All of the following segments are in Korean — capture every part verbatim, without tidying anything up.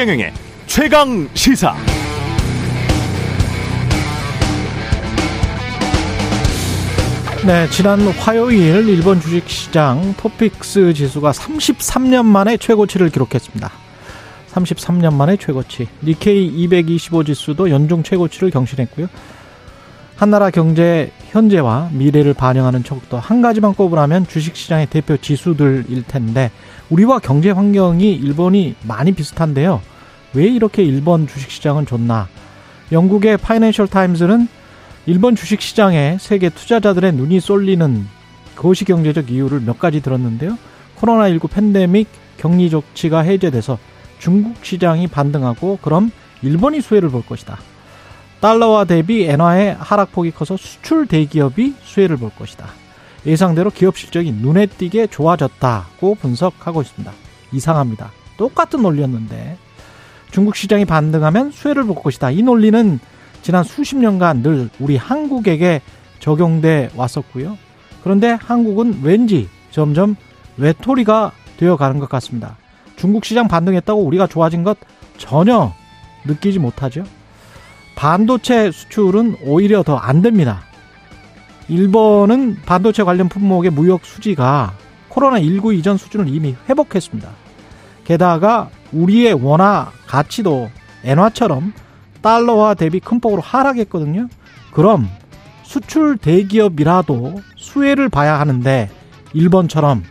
최경영의 최강시사. 네, 지난 화요일 일본 주식시장 토픽스 지수가 삼십삼 년 만에 최고치를 기록했습니다. 삼십삼 년 만에 최고치. 니케이 이백이십오 지수도 연중 최고치를 경신했고요. 한나라 경제 현재와 미래를 반영하는 척도 한 가지만 꼽으라면 주식시장의 대표 지수들일 텐데, 우리와 경제 환경이 일본이 많이 비슷한데요. 왜 이렇게 일본 주식시장은 좋나? 영국의 파이낸셜 타임즈는 일본 주식시장에 세계 투자자들의 눈이 쏠리는 거시경제적 이유를 몇 가지 들었는데요. 코로나십구 팬데믹 격리 조치가 해제돼서 중국 시장이 반등하고 그럼 일본이 수혜를 볼 것이다. 달러와 대비 엔화의 하락폭이 커서 수출 대기업이 수혜를 볼 것이다. 예상대로 기업 실적이 눈에 띄게 좋아졌다고 분석하고 있습니다. 이상합니다. 똑같은 논리였는데 중국 시장이 반등하면 수혜를 볼 것이다. 이 논리는 지난 수십 년간 늘 우리 한국에게 적용돼 왔었고요. 그런데 한국은 왠지 점점 외톨이가 되어가는 것 같습니다. 중국 시장 반등했다고 우리가 좋아진 것 전혀 느끼지 못하죠. 반도체 수출은 오히려 더 안 됩니다. 일본은 반도체 관련 품목의 무역 수지가 코로나십구 이전 수준을 이미 회복했습니다. 게다가 우리의 원화 가치도 엔화처럼 달러와 대비 큰 폭으로 하락했거든요. 그럼 수출 대기업이라도 수혜를 봐야 하는데 일본처럼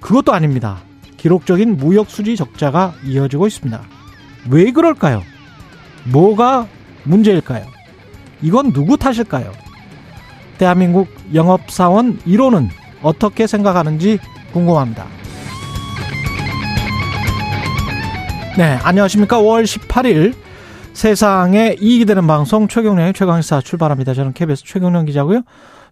그것도 아닙니다. 기록적인 무역 수지 적자가 이어지고 있습니다. 왜 그럴까요? 뭐가 문제일까요? 이건 누구 탓일까요? 대한민국 영업사원 일 호는 어떻게 생각하는지 궁금합니다. 네, 안녕하십니까. 오월 십팔일 세상에 이익이 되는 방송 최경영의 최강시사 출발합니다. 저는 케이비에스 최경영 기자고요.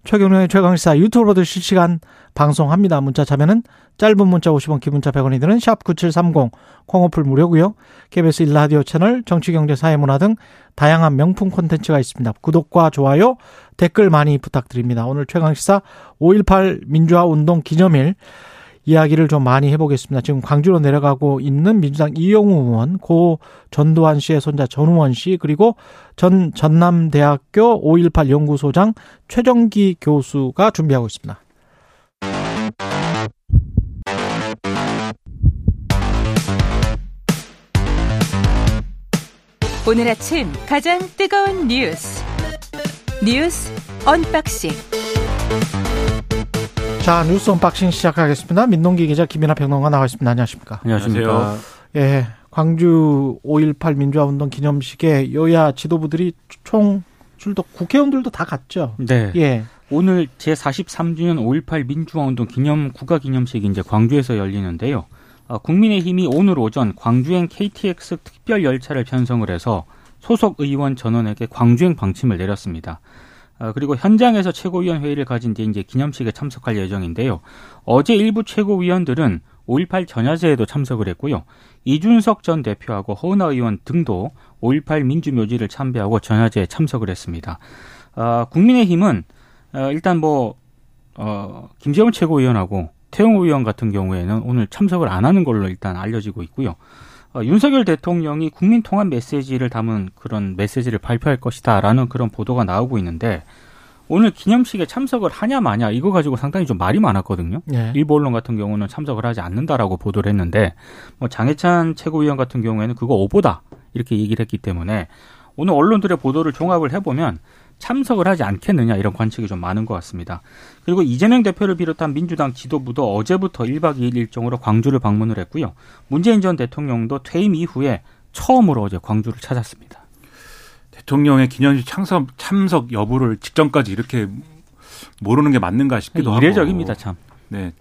최경영의 최강시사 유튜브로도 실시간 방송합니다. 문자 참여는 짧은 문자 오십 원, 긴 문자 백 원이 드는 샵 구칠삼공, 콩어플 무료고요. 케이비에스 일 라디오 채널, 정치, 경제, 사회문화 등 다양한 명품 콘텐츠가 있습니다. 구독과 좋아요, 댓글 많이 부탁드립니다. 오늘 최강시사 오일팔 민주화운동 기념일 이야기를 좀 많이 해보겠습니다. 지금 광주로 내려가고 있는 민주당 이용우 의원, 고 전두환 씨의 손자 전우원 씨, 그리고 전 전남대학교 오일팔 연구소장 최정기 교수가 준비하고 있습니다. 오늘 아침 가장 뜨거운 뉴스 뉴스 언박싱. 자, 뉴스 언박싱 시작하겠습니다. 민동기 기자, 김이나 평론가 나와 있습니다. 안녕하십니까? 안녕하세요. 예, 광주 오일팔 민주화운동 기념식에 여야 지도부들이 총 출석, 국회의원들도 다 갔죠. 네. 예. 오늘 제사십삼 주년 오일팔 민주화운동 기념 국가 기념식이 이제 광주에서 열리는데요. 국민의힘이 오늘 오전 광주행 케이티엑스 특별 열차를 편성을 해서 소속 의원 전원에게 광주행 방침을 내렸습니다. 그리고 현장에서 최고위원회의를 가진 뒤 이제 기념식에 참석할 예정인데요. 어제 일부 최고위원들은 오일팔 전야제에도 참석을 했고요. 이준석 전 대표하고 허은하 의원 등도 오일팔 민주묘지를 참배하고 전야제에 참석을 했습니다. 아, 국민의힘은 어, 일단 뭐 어, 김재원 최고위원하고 태용호 의원 같은 경우에는 오늘 참석을 안 하는 걸로 일단 알려지고 있고요. 어, 윤석열 대통령이 국민통합 메시지를 담은 그런 메시지를 발표할 것이다 라는 그런 보도가 나오고 있는데, 오늘 기념식에 참석을 하냐 마냐 이거 가지고 상당히 좀 말이 많았거든요. 네. 일부 언론 같은 경우는 참석을 하지 않는다라고 보도를 했는데, 뭐 장해찬 최고위원 같은 경우에는 그거 오보다 이렇게 얘기를 했기 때문에 오늘 언론들의 보도를 종합을 해보면 참석을 하지 않겠느냐 이런 관측이 좀 많은 것 같습니다. 그리고 이재명 대표를 비롯한 민주당 지도부도 어제부터 일박 이일 일정으로 광주를 방문을 했고요. 문재인 전 대통령도 퇴임 이후에 처음으로 어제 광주를 찾았습니다. 대통령의 기념식 참석, 참석 여부를 직전까지 이렇게 모르는 게 맞는가 싶기도 하고. 이례적입니다, 참. 네,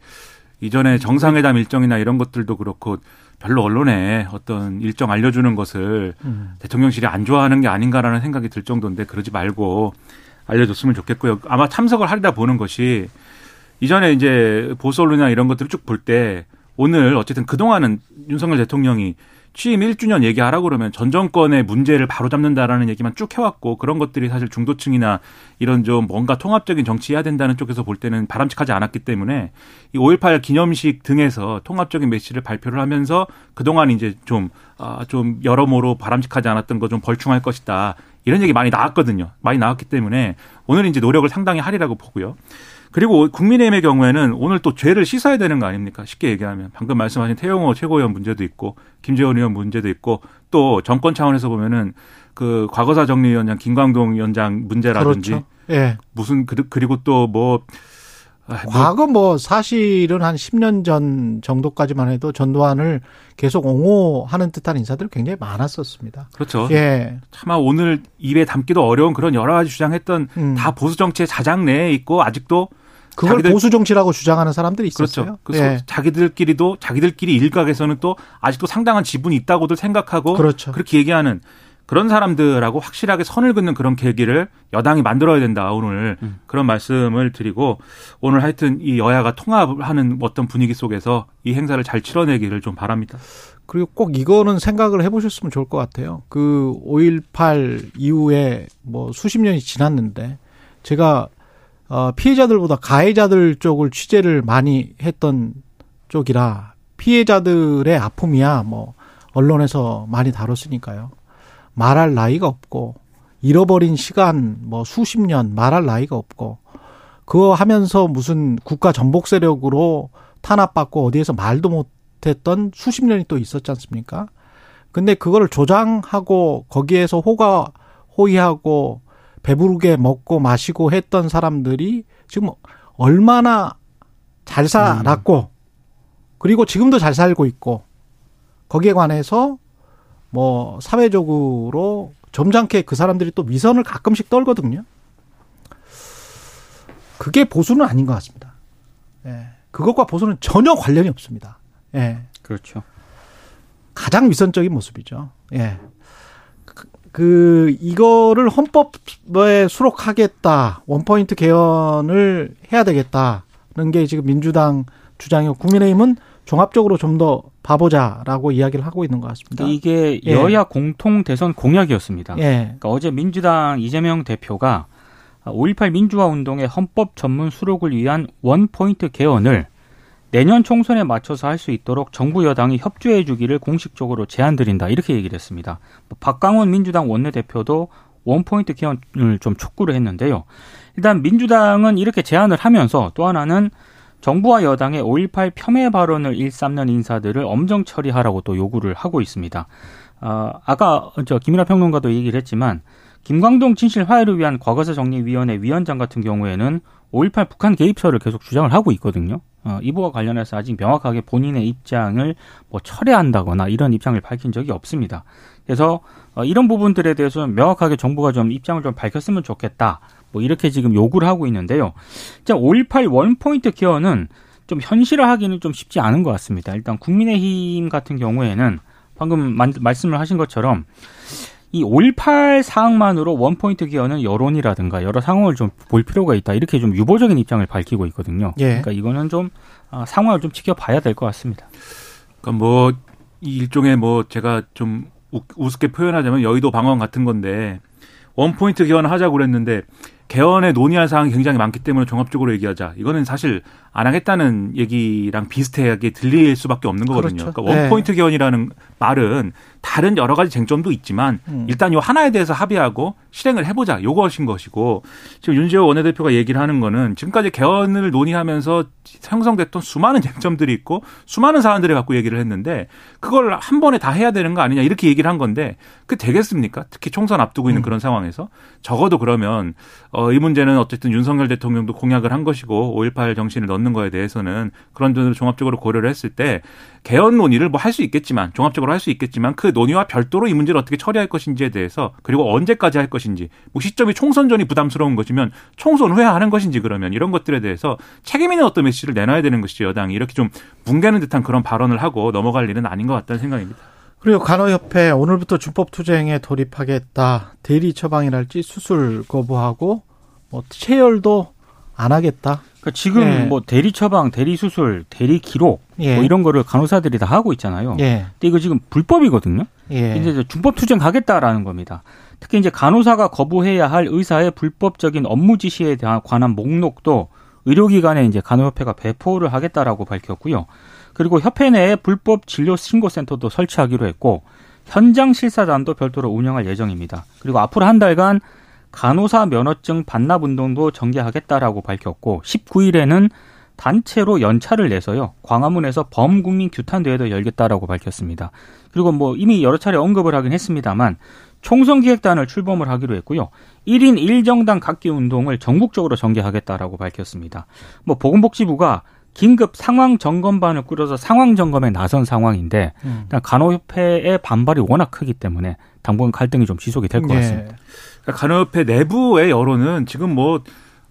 이전에 정상회담 일정이나 이런 것들도 그렇고 별로 언론에 어떤 일정 알려주는 것을 음. 대통령실이 안 좋아하는 게 아닌가라는 생각이 들 정도인데, 그러지 말고 알려줬으면 좋겠고요. 아마 참석을 하리다 보는 것이, 이전에 이제 보수 언론이나 이런 것들을 쭉 볼 때 오늘 어쨌든 그동안은 윤석열 대통령이 취임 일 주년 얘기하라고 그러면 전 정권의 문제를 바로 잡는다라는 얘기만 쭉 해왔고, 그런 것들이 사실 중도층이나 이런 좀 뭔가 통합적인 정치해야 된다는 쪽에서 볼 때는 바람직하지 않았기 때문에 이 오일팔 기념식 등에서 통합적인 메시지를 발표를 하면서 그동안 이제 좀, 아, 좀 여러모로 바람직하지 않았던 거 좀 벌충할 것이다, 이런 얘기 많이 나왔거든요. 많이 나왔기 때문에 오늘 이제 노력을 상당히 하리라고 보고요. 그리고 국민의힘의 경우에는 오늘 또 죄를 씻어야 되는 거 아닙니까? 쉽게 얘기하면. 방금 말씀하신 태영호 최고위원 문제도 있고, 김재원 의원 문제도 있고, 또 정권 차원에서 보면은 그 과거사 정리위원장 김광동 위원장 문제라든지. 그렇죠. 예. 무슨, 그리고 또 뭐. 과거 뭐 사실은 한 십 년 전 정도까지만 해도 전두환을 계속 옹호하는 듯한 인사들이 굉장히 많았었습니다. 그렇죠. 예. 차마 오늘 입에 담기도 어려운 그런 여러 가지 주장했던 음. 다 보수 정치의 자장 내에 있고, 아직도 그걸 보수 정치라고 주장하는 사람들이 있었어요. 그렇죠. 그래서 예. 자기들끼리도 자기들끼리 일각에서는 또 아직도 상당한 지분이 있다고들 생각하고, 그렇죠. 그렇게 얘기하는 그런 사람들하고 확실하게 선을 긋는 그런 계기를 여당이 만들어야 된다, 오늘. 음. 그런 말씀을 드리고, 오늘 하여튼 이 여야가 통합하는 어떤 분위기 속에서 이 행사를 잘 치러내기를 좀 바랍니다. 그리고 꼭 이거는 생각을 해보셨으면 좋을 것 같아요. 그 오일팔 이후에 뭐 수십 년이 지났는데, 제가 피해자들보다 가해자들 쪽을 취재를 많이 했던 쪽이라 피해자들의 아픔이야 뭐 언론에서 많이 다뤘으니까요. 말할 나이가 없고, 잃어버린 시간, 뭐 수십 년 말할 나이가 없고, 그거 하면서 무슨 국가 전복 세력으로 탄압받고 어디에서 말도 못했던 수십 년이 또 있었지 않습니까? 근데 그거를 조장하고 거기에서 호가, 호의하고 배부르게 먹고 마시고 했던 사람들이 지금 얼마나 잘 살았고, 음. 그리고 지금도 잘 살고 있고, 거기에 관해서 뭐 사회적으로 점잖게 그 사람들이 또 위선을 가끔씩 떨거든요. 그게 보수는 아닌 것 같습니다. 예. 그것과 보수는 전혀 관련이 없습니다. 예. 그렇죠. 가장 위선적인 모습이죠. 예. 그, 그 이거를 헌법에 수록하겠다, 원포인트 개헌을 해야 되겠다는 게 지금 민주당 주장이고, 국민의힘은 종합적으로 좀 더 봐보자라고 이야기를 하고 있는 것 같습니다. 이게 여야 예. 공통 대선 공약이었습니다. 예. 그러니까 어제 민주당 이재명 대표가 오일팔 민주화운동의 헌법 전문 수록을 위한 원포인트 개헌을 내년 총선에 맞춰서 할 수 있도록 정부 여당이 협조해 주기를 공식적으로 제안드린다, 이렇게 얘기를 했습니다. 박강원 민주당 원내대표도 원포인트 개헌을 좀 촉구를 했는데요. 일단 민주당은 이렇게 제안을 하면서, 또 하나는 정부와 여당의 오일팔 폄훼 발언을 일삼는 인사들을 엄정 처리하라고 또 요구를 하고 있습니다. 어, 아까 저 김일하 평론가도 얘기를 했지만, 김광동 진실 화해를 위한 과거사 정리위원회 위원장 같은 경우에는 오일팔 북한 개입설을 계속 주장을 하고 있거든요. 어, 이부와 관련해서 아직 명확하게 본인의 입장을 뭐 철회한다거나 이런 입장을 밝힌 적이 없습니다. 그래서 어, 이런 부분들에 대해서는 명확하게 정부가 좀 입장을 좀 밝혔으면 좋겠다, 뭐 이렇게 지금 요구를 하고 있는데요. 오일팔 원포인트 개헌은 좀 현실화하기는 좀 쉽지 않은 것 같습니다. 일단 국민의힘 같은 경우에는 방금 만, 말씀을 하신 것처럼 이 오일팔 사항만으로 원포인트 개헌은 여론이라든가 여러 상황을 좀 볼 필요가 있다, 이렇게 좀 유보적인 입장을 밝히고 있거든요. 예. 그러니까 이거는 좀 아, 상황을 좀 지켜봐야 될 것 같습니다. 그러니까 뭐 이 일종의 뭐 제가 좀 우, 우습게 표현하자면 여의도 방언 같은 건데, 원포인트 개헌을 하자고 그랬는데 개헌에 논의할 사항이 굉장히 많기 때문에 종합적으로 얘기하자, 이거는 사실 안 하겠다는 얘기랑 비슷하게 들릴 수밖에 없는 거거든요. 그렇죠. 그러니까 원포인트 네. 개헌이라는 말은 다른 여러 가지 쟁점도 있지만 음. 일단 이 하나에 대해서 합의하고 실행을 해보자, 요것인 것이고, 지금 윤재호 원내대표가 얘기를 하는 거는 지금까지 개헌을 논의하면서 형성됐던 수많은 쟁점들이 있고 수많은 사안들을 갖고 얘기를 했는데 그걸 한 번에 다 해야 되는 거 아니냐, 이렇게 얘기를 한 건데 그게 되겠습니까? 특히 총선 앞두고 있는 음. 그런 상황에서. 적어도 그러면 어, 이 문제는 어쨌든 윤석열 대통령도 공약을 한 것이고 오일팔 정신을 넣는 거에 대해서는 그런 점을 종합적으로 고려를 했을 때 개헌 논의를 뭐 할 수 있겠지만, 종합적으로 할 수 있겠지만 그 논의와 별도로 이 문제를 어떻게 처리할 것인지에 대해서, 그리고 언제까지 할 것인지, 뭐 시점이 총선 전이 부담스러운 것이면 총선 후에 하는 것인지, 그러면 이런 것들에 대해서 책임 있는 어떤 메시지를 내놔야 되는 것이죠. 여당이 이렇게 좀 뭉개는 듯한 그런 발언을 하고 넘어갈 일은 아닌 것 같다는 생각입니다. 그리고 간호협회 오늘부터 준법투쟁에 돌입하겠다, 대리 처방이랄지 수술 거부하고 뭐 체열도 안 하겠다. 그러니까 지금 예. 뭐 대리 처방, 대리 수술, 대리 기록 예. 뭐 이런 거를 간호사들이 다 하고 있잖아요. 예. 근데 이거 지금 불법이거든요. 예. 이제 준법 투쟁하겠다라는 겁니다. 특히 이제 간호사가 거부해야 할 의사의 불법적인 업무 지시에 관한 목록도 의료기관에 이제 간호협회가 배포를 하겠다라고 밝혔고요. 그리고 협회 내에 불법 진료 신고센터도 설치하기로 했고 현장 실사단도 별도로 운영할 예정입니다. 그리고 앞으로 한 달간 간호사 면허증 반납 운동도 전개하겠다라고 밝혔고 십구 일에는 단체로 연차를 내서요. 광화문에서 범국민 규탄 대회도 열겠다라고 밝혔습니다. 그리고 뭐 이미 여러 차례 언급을 하긴 했습니다만 총선 기획단을 출범을 하기로 했고요. 일 인 일 정당 각기 운동을 전국적으로 전개하겠다라고 밝혔습니다. 뭐 보건복지부가 긴급 상황 점검반을 꾸려서 상황 점검에 나선 상황인데 일단 간호협회의 반발이 워낙 크기 때문에 당분간 갈등이 좀 지속이 될 것 같습니다. 네. 그러니까 간호협회 내부의 여론은 지금 뭐,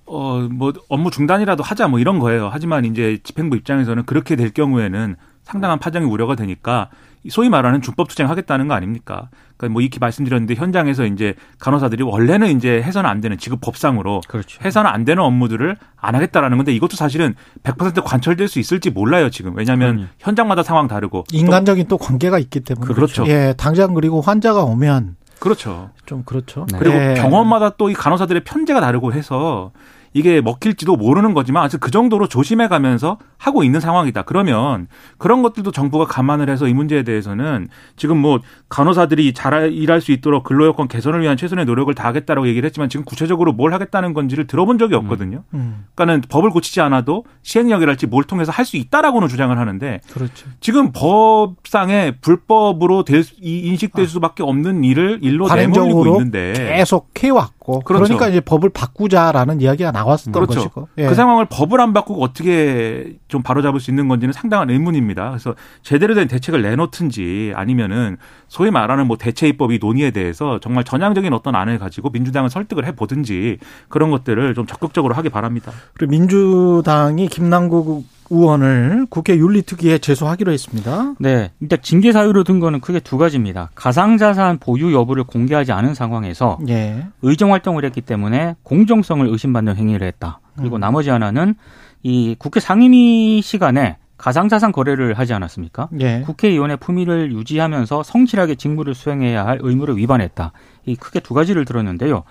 어, 뭐 업무 중단이라도 하자 뭐 이런 거예요. 하지만 이제 집행부 입장에서는 그렇게 될 경우에는 상당한 파장이 우려가 되니까 소위 말하는 준법 투쟁하겠다는 거 아닙니까? 그러니까 뭐 이렇게 말씀드렸는데 현장에서 이제 간호사들이 원래는 이제 해서는 안 되는 지급 법상으로 그렇죠. 해서는 안 되는 업무들을 안 하겠다라는 건데 이것도 사실은 백 퍼센트 관철될 수 있을지 몰라요 지금. 왜냐하면 음. 현장마다 상황 다르고 인간적인 또, 또 관계가 있기 때문에 그렇죠. 그렇죠. 예, 당장 그리고 환자가 오면 그렇죠. 좀 그렇죠. 네. 그리고 예. 병원마다 또 이 간호사들의 편제가 다르고 해서. 이게 먹힐지도 모르는 거지만 아직 그 정도로 조심해가면서 하고 있는 상황이다. 그러면 그런 것들도 정부가 감안을 해서 이 문제에 대해서는 지금 뭐 간호사들이 잘 일할 수 있도록 근로여건 개선을 위한 최선의 노력을 다하겠다라고 얘기를 했지만 지금 구체적으로 뭘 하겠다는 건지를 들어본 적이 없거든요. 음. 그러니까는 법을 고치지 않아도 시행령이랄지 뭘 통해서 할 수 있다라고는 주장을 하는데 그렇죠. 지금 법상에 불법으로 될, 인식될 수밖에 없는 일을 일로 내몰리고 있는데 계속 해왔고 그렇죠. 그러니까 이제 법을 바꾸자라는 이야기가 나와. 그렇죠. 것이고. 예. 그 상황을 법을 안 바꾸고 어떻게 좀 바로잡을 수 있는 건지는 상당한 의문입니다. 그래서 제대로 된 대책을 내놓든지 아니면은 소위 말하는 뭐 대체 입법이 논의에 대해서 정말 전향적인 어떤 안을 가지고 민주당을 설득을 해보든지 그런 것들을 좀 적극적으로 하기 바랍니다. 그리고 민주당이 김남국 의원을 국회 윤리특위에 제소하기로 했습니다. 네, 일단 징계 사유로 든 거는 크게 두 가지입니다. 가상자산 보유 여부를 공개하지 않은 상황에서 예. 의정활동을 했기 때문에 공정성을 의심받는 행위를 했다. 그리고 음. 나머지 하나는 이 국회 상임위 시간에 가상자산 거래를 하지 않았습니까? 예. 국회의원의 품위를 유지하면서 성실하게 직무를 수행해야 할 의무를 위반했다. 이 크게 두 가지를 들었는데요.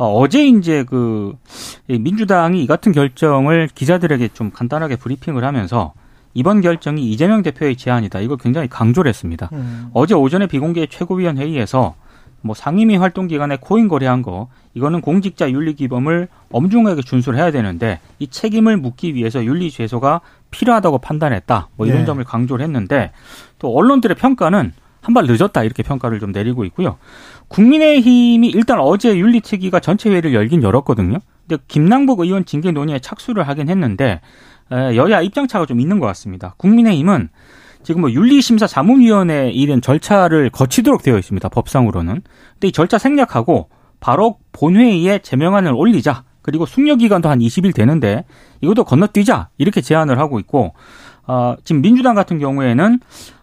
어제 이제 그 민주당이 이 같은 결정을 기자들에게 좀 간단하게 브리핑을 하면서 이번 결정이 이재명 대표의 제안이다. 이걸 굉장히 강조를 했습니다. 음. 어제 오전에 비공개 최고위원 회의에서 뭐 상임위 활동 기간에 코인 거래한 거 이거는 공직자 윤리기범을 엄중하게 준수를 해야 되는데 이 책임을 묻기 위해서 윤리 제소가 필요하다고 판단했다. 뭐 이런 네. 점을 강조를 했는데 또 언론들의 평가는 한발 늦었다 이렇게 평가를 좀 내리고 있고요. 국민의힘이 일단 어제 윤리특위가 전체 회의를 열긴 열었거든요. 근데 김남국 의원 징계 논의에 착수를 하긴 했는데 여야 입장차가 좀 있는 것 같습니다. 국민의힘은 지금 뭐 윤리심사 자문위원회 이런 절차를 거치도록 되어 있습니다. 법상으로는. 근데 이 절차 생략하고 바로 본회의에 제명안을 올리자. 그리고 숙려기간도 한 이십 일 되는데 이것도 건너뛰자 이렇게 제안을 하고 있고 어, 지금 민주당 같은 경우에는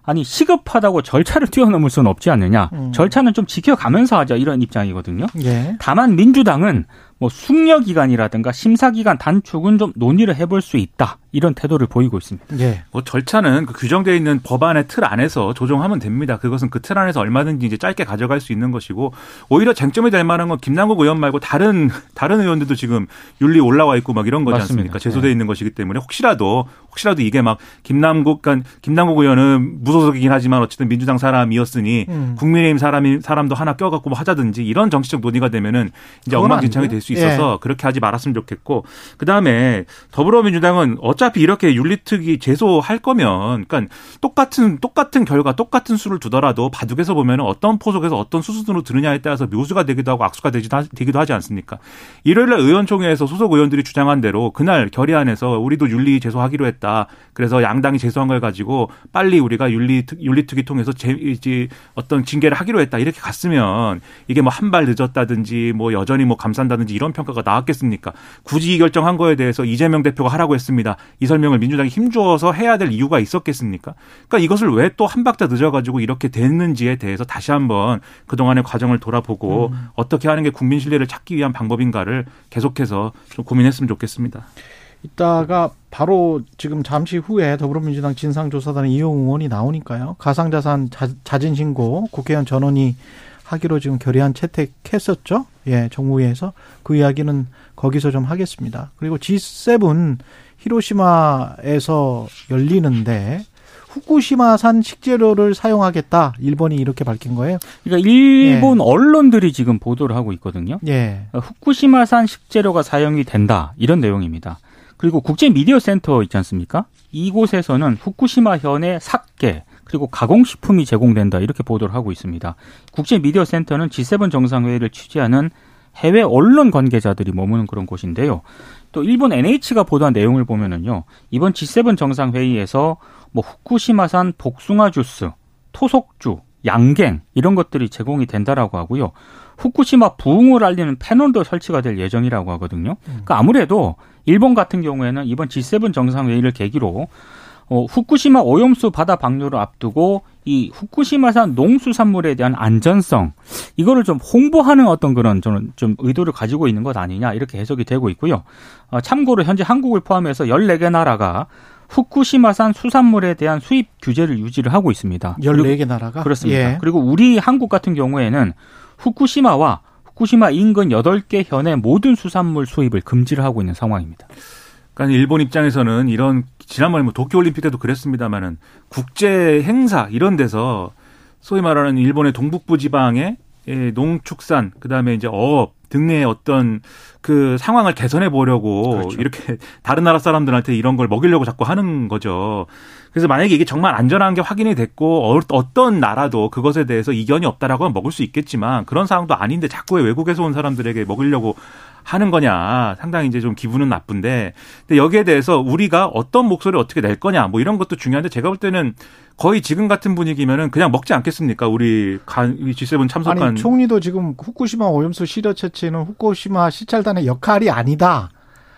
아니 시급하다고 절차를 뛰어넘을 수는 없지 않느냐. 음. 절차는 좀 지켜가면서 하자 이런 입장이거든요. 예. 다만 민주당은 뭐 숙려기간이라든가 심사기간 단축은 좀 논의를 해볼 수 있다. 이런 태도를 보이고 있습니다. 예. 뭐 절차는 그 규정되어 있는 법안의 틀 안에서 조정하면 됩니다. 그것은 그 틀 안에서 얼마든지 이제 짧게 가져갈 수 있는 것이고 오히려 쟁점이 될 만한 건 김남국 의원 말고 다른 다른 의원들도 지금 윤리 올라와 있고 막 이런 거지 맞습니다. 않습니까? 제소되어 예. 있는 것이기 때문에 혹시라도 혹시라도 이게 막 김남국 그러니까 김남국 의원은 무소속이긴 하지만 어쨌든 민주당 사람이었으니 음. 국민의힘 사람이 사람도 하나 껴갖고 뭐 하자든지 이런 정치적 논의가 되면은 이제 엉망진창이 될 수 있어서 예. 그렇게 하지 말았으면 좋겠고 그 다음에 더불어민주당은 어차 어차피 이렇게 윤리특위 제소할 거면, 그러니까 똑같은 똑같은 결과, 똑같은 수를 두더라도 바둑에서 보면 어떤 포석에서 어떤 수순으로 드느냐에 따라서 묘수가 되기도 하고 악수가 되기도 하지 않습니까? 일요일 날 의원총회에서 소속 의원들이 주장한 대로 그날 결의안에서 우리도 윤리 제소하기로 했다. 그래서 양당이 제소한 걸 가지고 빨리 우리가 윤리 윤리특위 통해서 제, 이제 어떤 징계를 하기로 했다. 이렇게 갔으면 이게 뭐 한 발 늦었다든지 뭐 여전히 뭐 감싼다든지 이런 평가가 나왔겠습니까? 굳이 이 결정한 거에 대해서 이재명 대표가 하라고 했습니다. 이 설명을 민주당이 힘주어서 해야 될 이유가 있었겠습니까? 그러니까 이것을 왜 또 한 박자 늦어가지고 이렇게 됐는지에 대해서 다시 한번 그동안의 과정을 돌아보고 음. 어떻게 하는 게 국민 신뢰를 찾기 위한 방법인가를 계속해서 좀 고민했으면 좋겠습니다. 이따가 바로 지금 잠시 후에 더불어민주당 진상조사단의 이용우 의원이 나오니까요. 가상자산 자, 자진신고 국회의원 전원이 하기로 지금 결의안 채택했었죠. 예, 정무위에서. 그 이야기는 거기서 좀 하겠습니다. 그리고 지 세븐 히로시마에서 열리는데 후쿠시마산 식재료를 사용하겠다. 일본이 이렇게 밝힌 거예요. 그러니까 일본 예. 언론들이 지금 보도를 하고 있거든요. 예. 후쿠시마산 식재료가 사용이 된다. 이런 내용입니다. 그리고 국제 미디어 센터 있지 않습니까? 이곳에서는 후쿠시마 현의 삭개 그리고 가공식품이 제공된다. 이렇게 보도를 하고 있습니다. 국제 미디어 센터는 지 세븐 정상회의를 취재하는 해외 언론 관계자들이 머무는 그런 곳인데요. 또 일본 엔에이치가 보도한 내용을 보면은요. 이번 지 세븐 정상회의에서 뭐 후쿠시마산 복숭아 주스, 토속주, 양갱 이런 것들이 제공이 된다라고 하고요. 후쿠시마 부흥을 알리는 패널도 설치가 될 예정이라고 하거든요. 그러니까 아무래도 일본 같은 경우에는 이번 지 세븐 정상회의를 계기로 어, 후쿠시마 오염수 바다 방류를 앞두고 이 후쿠시마산 농수산물에 대한 안전성 이거를 좀 홍보하는 어떤 그런 저는 좀 의도를 가지고 있는 것 아니냐 이렇게 해석이 되고 있고요. 어, 참고로 현재 한국을 포함해서 열네 개 나라가 후쿠시마산 수산물에 대한 수입 규제를 유지를 하고 있습니다. 열네 개 나라가? 그렇습니다. 예. 그리고 우리 한국 같은 경우에는 후쿠시마와 후쿠시마 인근 여덟 개 현의 모든 수산물 수입을 금지를 하고 있는 상황입니다. 그러니까 일본 입장에서는 이런 지난번에 뭐 도쿄올림픽 때도 그랬습니다만은 국제 행사 이런 데서 소위 말하는 일본의 동북부 지방의 농축산 그다음에 이제 어업 등의 어떤 그 상황을 개선해 보려고 그렇죠. 이렇게 다른 나라 사람들한테 이런 걸 먹이려고 자꾸 하는 거죠. 그래서 만약에 이게 정말 안전한 게 확인이 됐고 어떤 나라도 그것에 대해서 이견이 없다라고 하면 먹을 수 있겠지만 그런 상황도 아닌데 자꾸 왜 외국에서 온 사람들에게 먹이려고 하는 거냐. 상당히 이제 좀 기분은 나쁜데. 근데 여기에 대해서 우리가 어떤 목소리를 어떻게 낼 거냐. 뭐 이런 것도 중요한데 제가 볼 때는 거의 지금 같은 분위기면은 그냥 먹지 않겠습니까? 우리 지 세븐 참석한. 아니, 총리도 지금 후쿠시마 오염수 실효 채취는 후쿠시마 시찰단의 역할이 아니다.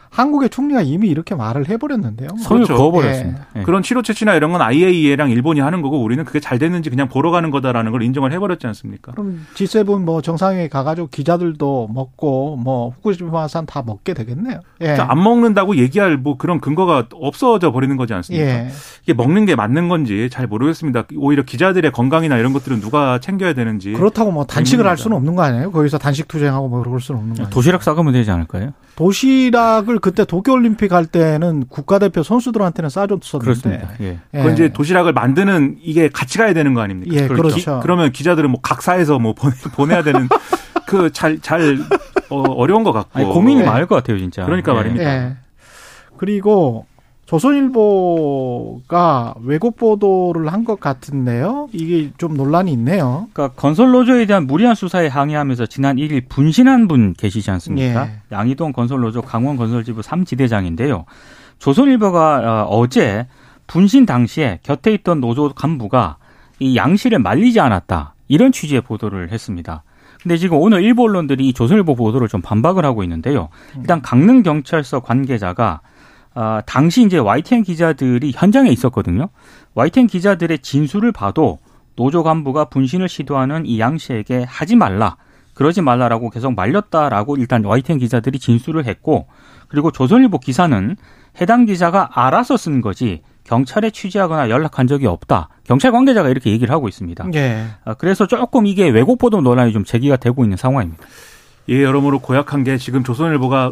한국의 총리가 이미 이렇게 말을 해버렸는데요. 선을 그렇죠. 그어버렸습니다. 예. 예. 그런 실효 채취나 이런 건 아이에이이에이랑 일본이 하는 거고 우리는 그게 잘 됐는지 그냥 보러 가는 거다라는 걸 인정을 해버렸지 않습니까? 그럼 지 세븐 뭐 정상회의 가가지고 기자들도 먹고 뭐 후쿠시마산 다 먹게 되겠네요. 예. 안 먹는다고 얘기할 뭐 그런 근거가 없어져 버리는 거지 않습니까? 예. 이게 먹는 게 맞는 건지 잘 모르겠습니다. 오히려 기자들의 건강이나 이런 것들은 누가 챙겨야 되는지. 그렇다고 뭐 단식을 할 수는 없는 거 아니에요? 거기서 단식 투쟁하고 뭐 그럴 수는 없는 거 아니에요? 도시락 싸가면 되지 않을까요? 도시락을 그때 도쿄올림픽 할 때는 국가대표 선수들한테는 싸줬었는데. 그렇습니다. 예. 그건 이제 도시락을 만드는 이게 같이 가야 되는 거 아닙니까? 예, 그렇죠. 기, 그러면 기자들은 뭐 각사해서 뭐 보내야 되는 그 잘, 잘 어, 어려운 것 같고. 아니, 고민이 예. 많을 것 같아요, 진짜. 그러니까 예. 말입니다. 예. 그리고 조선일보가 왜곡 보도를 한 것 같은데요. 이게 좀 논란이 있네요. 그러니까 건설노조에 대한 무리한 수사에 항의하면서 지난 일 일 분신한 분 계시지 않습니까? 예. 양이동 건설노조 강원건설지부 삼 지대장인데요. 조선일보가 어제 분신 당시에 곁에 있던 노조 간부가 이 양실에 말리지 않았다. 이런 취지의 보도를 했습니다. 근데 지금 오늘 일부 언론들이 이 조선일보 보도를 좀 반박을 하고 있는데요. 일단 강릉경찰서 관계자가 아, 당시 이제 와이티엔 기자들이 현장에 있었거든요. 와이티엔 기자들의 진술을 봐도 노조 간부가 분신을 시도하는 이 양 씨에게 하지 말라, 그러지 말라라고 계속 말렸다라고 일단 와이티엔 기자들이 진술을 했고, 그리고 조선일보 기사는 해당 기자가 알아서 쓴 거지 경찰에 취재하거나 연락한 적이 없다. 경찰 관계자가 이렇게 얘기를 하고 있습니다. 네. 아, 그래서 조금 이게 왜곡 보도 논란이 좀 제기가 되고 있는 상황입니다. 예, 여러모로 고약한 게 지금 조선일보가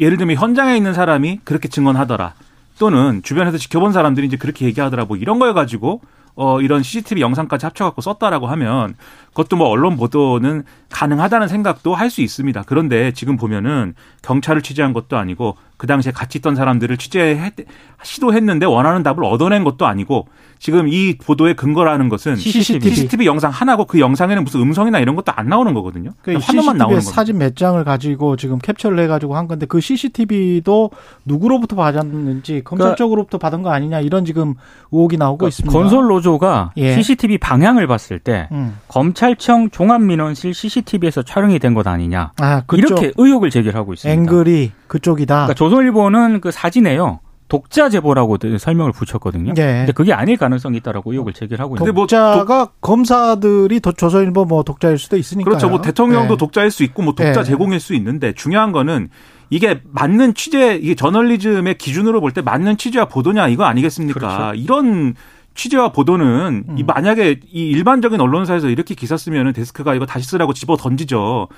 예를 들면 현장에 있는 사람이 그렇게 증언하더라 또는 주변에서 지켜본 사람들이 이제 그렇게 얘기하더라 뭐 이런 걸 가지고 어 이런 씨씨티비 영상까지 합쳐갖고 썼다라고 하면 그것도 뭐 언론 보도는 가능하다는 생각도 할 수 있습니다. 그런데 지금 보면은 경찰을 취재한 것도 아니고 그 당시에 같이 있던 사람들을 취재했, 시도했는데 원하는 답을 얻어낸 것도 아니고 지금 이 보도의 근거라는 것은 씨씨티비, 씨씨티비 영상 하나고 그 영상에는 무슨 음성이나 이런 것도 안 나오는 거거든요. 그러니까 화면만 나오는 거예요. 사진 몇 장을 가지고 지금 캡처를 해가지고 한 건데 그 씨씨티비도 누구로부터 받았는지 검찰 쪽으로부터 받은 거 아니냐 이런 지금 의혹이 나오고 그러니까 있습니다. 건설 노조가 예. 씨씨티비 방향을 봤을 때 음. 검찰청 종합민원실 씨씨티비에서 촬영이 된 것 아니냐 아, 이렇게 의혹을 제기하고 있습니다. 앵글이 그쪽이다. 그러니까 조선일보는 그 사진에요. 독자 제보라고 설명을 붙였거든요. 네. 근데 그게 아닐 가능성이 있다라고 의혹을 제기하고 있는데 독자가 뭐 독... 검사들이 조선일보 뭐 독자일 수도 있으니까요. 그렇죠. 뭐 대통령도 네. 독자일 수 있고 뭐 독자 네. 제공일 수 있는데 중요한 거는 이게 맞는 취재, 이게 저널리즘의 기준으로 볼 때 맞는 취재와 보도냐 이거 아니겠습니까? 그렇죠. 이런 취재와 보도는 음. 이 만약에 이 일반적인 언론사에서 이렇게 기사 쓰면은 데스크가 이거 다시 쓰라고 집어 던지죠.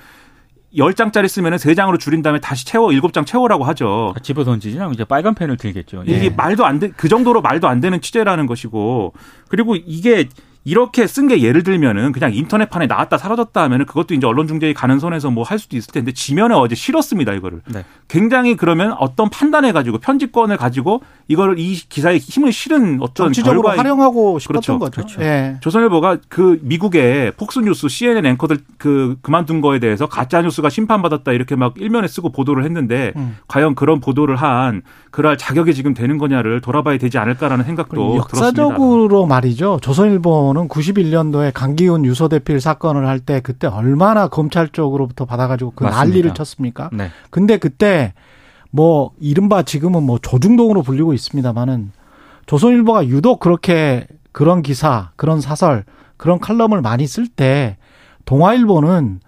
열 장짜리 쓰면 세 장으로 줄인 다음에 다시 채워, 일곱 장 채워라고 하죠. 아, 집어 던지지 않으면 이제 빨간 펜을 들겠죠. 이게 예. 말도 안 돼, 그 정도로 말도 안 되는 취재라는 것이고. 그리고 이게 이렇게 쓴 게 예를 들면은 그냥 인터넷판에 나왔다 사라졌다 하면은 그것도 이제 언론중재위 가는 선에서 뭐 할 수도 있을 텐데 지면에 어제 실었습니다, 이거를. 네. 굉장히 그러면 어떤 판단해가지고 편집권을 가지고 이걸 이 기사에 힘을 실은 어떤. 정치적으로 활용하고 싶었던 그렇죠. 거죠. 그렇죠. 네. 조선일보가 그 미국의 폭스뉴스, 씨엔엔 앵커들 그 그만둔 거에 대해서 가짜뉴스가 심판받았다 이렇게 막 일면에 쓰고 보도를 했는데 음. 과연 그런 보도를 한 그럴 자격이 지금 되는 거냐를 돌아봐야 되지 않을까라는 생각도 역사적으로 들었습니다. 말이죠. 조선일보 는 구십일 년도에 강기훈 유서대필 사건을 할 때 그때 얼마나 검찰 쪽으로부터 받아가지고 그 맞습니다. 난리를 쳤습니까? 네. 근데 그때 뭐 이른바 지금은 뭐 조중동으로 불리고 있습니다만은 조선일보가 유독 그렇게 그런 기사, 그런 사설, 그런 칼럼을 많이 쓸 때 동아일보는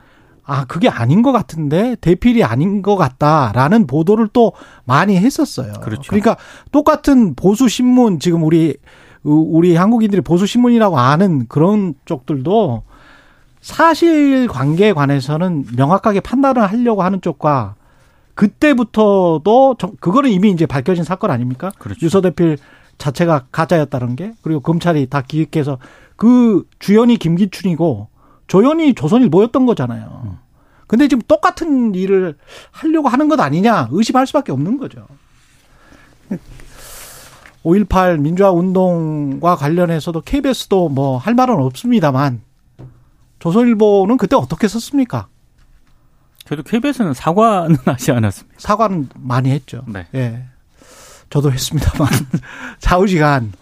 아 그게 아닌 것 같은데 대필이 아닌 것 같다라는 보도를 또 많이 했었어요. 그렇죠. 그러니까 똑같은 보수 신문 지금 우리 우리 한국인들이 보수신문이라고 아는 그런 쪽들도 사실관계에 관해서는 명확하게 판단을 하려고 하는 쪽과 그때부터도 그거는 이미 이제 밝혀진 사건 아닙니까? 그렇죠. 유서대필 자체가 가짜였다는 게 그리고 검찰이 다 기획해서 그 주연이 김기춘이고 조연이 조선일보였던 거잖아요. 근데 지금 똑같은 일을 하려고 하는 것 아니냐 의심할 수밖에 없는 거죠. 오일팔 민주화운동과 관련해서도 케이비에스도 뭐 할 말은 없습니다만 조선일보는 그때 어떻게 썼습니까? 저도 케이비에스는 사과는 하지 않았습니다. 사과는 많이 했죠. 네. 예. 저도 했습니다만 좌우지간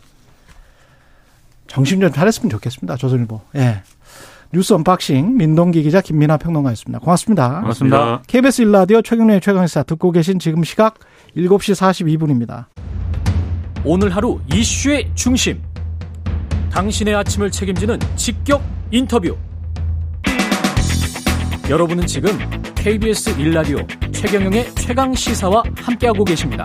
정신 좀 차렸으면 좋겠습니다. 조선일보. 예. 뉴스 언박싱 민동기 기자 김민하 평론가였습니다. 고맙습니다. 고맙습니다. 케이비에스 일 라디오 최경련의 최강시사 듣고 계신 지금 시각 일곱 시 사십이 분입니다. 오늘 하루 이슈의 중심. 당신의 아침을 책임지는 직격 인터뷰. 여러분은 지금 케이비에스 일 라디오 최경영의 최강 시사와 함께하고 계십니다.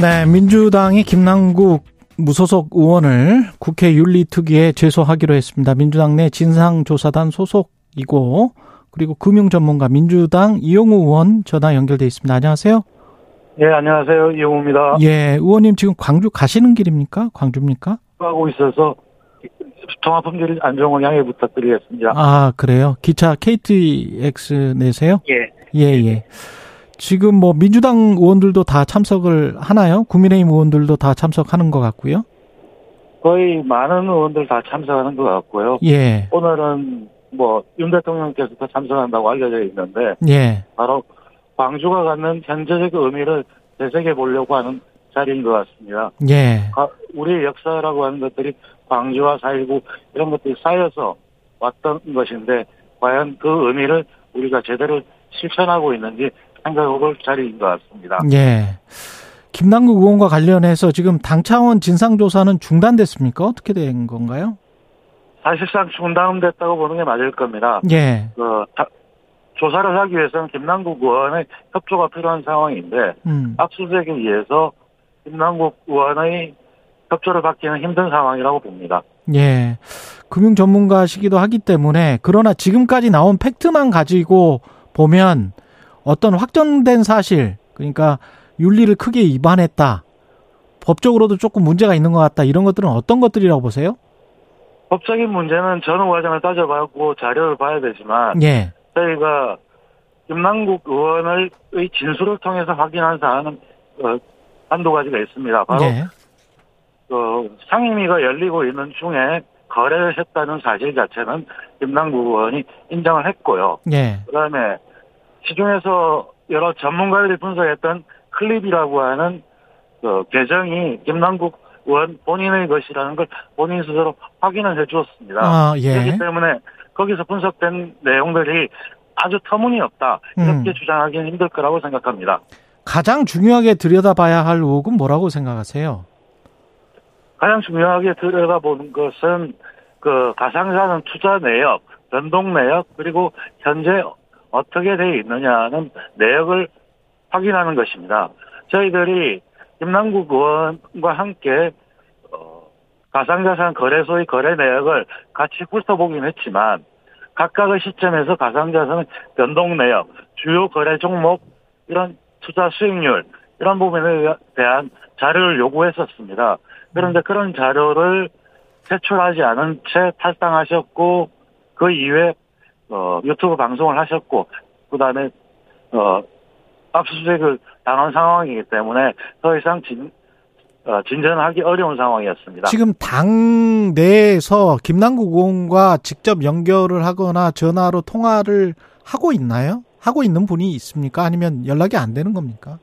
네, 민주당이 김남국 무소속 의원을 국회 윤리특위에 제소하기로 했습니다. 민주당 내 진상조사단 소속이고 그리고 금융 전문가 민주당 이용우 의원 전화 연결돼 있습니다. 안녕하세요. 예, 안녕하세요. 이용우입니다. 예, 의원님 지금 광주 가시는 길입니까? 광주입니까? 하고 있어서 통화품질 안전을 양해 부탁드리겠습니다. 아, 그래요? 기차 케이티엑스 내세요? 예. 예, 예. 지금 뭐 민주당 의원들도 다 참석을 하나요? 국민의힘 의원들도 다 참석하는 것 같고요? 거의 많은 의원들 다 참석하는 것 같고요. 예. 오늘은 뭐 윤 대통령께서도 참석한다고 알려져 있는데. 예. 바로 광주가 갖는 현재적 의미를 되새겨 보려고 하는 자리인 것 같습니다. 예. 우리의 역사라고 하는 것들이 광주와 사일구 이런 것들이 쌓여서 왔던 것인데 과연 그 의미를 우리가 제대로 실천하고 있는지 생각해볼 자리인 것 같습니다. 예. 김남국 의원과 관련해서 지금 당 차원 진상조사는 중단됐습니까? 어떻게 된 건가요? 사실상 중단됐다고 보는 게 맞을 겁니다. 예. 그, 조사를 하기 위해서는 김남국 의원의 협조가 필요한 상황인데 음. 압수수색에 의해서 김남국 의원의 협조를 받기는 힘든 상황이라고 봅니다. 예, 금융 전문가시기도 하기 때문에 그러나 지금까지 나온 팩트만 가지고 보면 어떤 확정된 사실 그러니까 윤리를 크게 위반했다. 법적으로도 조금 문제가 있는 것 같다. 이런 것들은 어떤 것들이라고 보세요? 법적인 문제는 전후 과정을 따져봐고 자료를 봐야 되지만 예. 저희가 김남국 의원의 진술을 통해서 확인한 사안은 어, 한두 가지가 있습니다. 바로 네. 어, 상임위가 열리고 있는 중에 거래를 했다는 사실 자체는 김남국 의원이 인정을 했고요. 네. 그다음에 시중에서 여러 전문가들이 분석했던 클립이라고 하는 그 계정이 김남국 의원 본인의 것이라는 걸 본인 스스로 확인을 해주었습니다. 아, 예. 그렇기 때문에 거기서 분석된 내용들이 아주 터무니없다 이렇게 음. 주장하기는 힘들 거라고 생각합니다. 가장 중요하게 들여다봐야 할 의혹은 뭐라고 생각하세요? 가장 중요하게 들여다보는 것은 그 가상자산 투자 내역, 변동 내역, 그리고 현재 어떻게 돼 있느냐는 내역을 확인하는 것입니다. 저희들이 김남국 의원과 함께 어, 가상자산 거래소의 거래 내역을 같이 훑어보긴 했지만 각각의 시점에서 가상자산 변동 내역, 주요 거래 종목, 이런 투자 수익률 이런 부분에 대한 자료를 요구했었습니다. 그런데 그런 자료를 제출하지 않은 채 탈당하셨고 그 이후에 어, 유튜브 방송을 하셨고 그다음에 어, 압수수색을 당한 상황이기 때문에 더 이상 진, 어, 진전하기 어려운 상황이었습니다. 지금 당 내에서 김남국 의원과 직접 연결을 하거나 전화로 통화를 하고 있나요? 하고 있는 분이 있습니까? 아니면 연락이 안 되는 겁니까?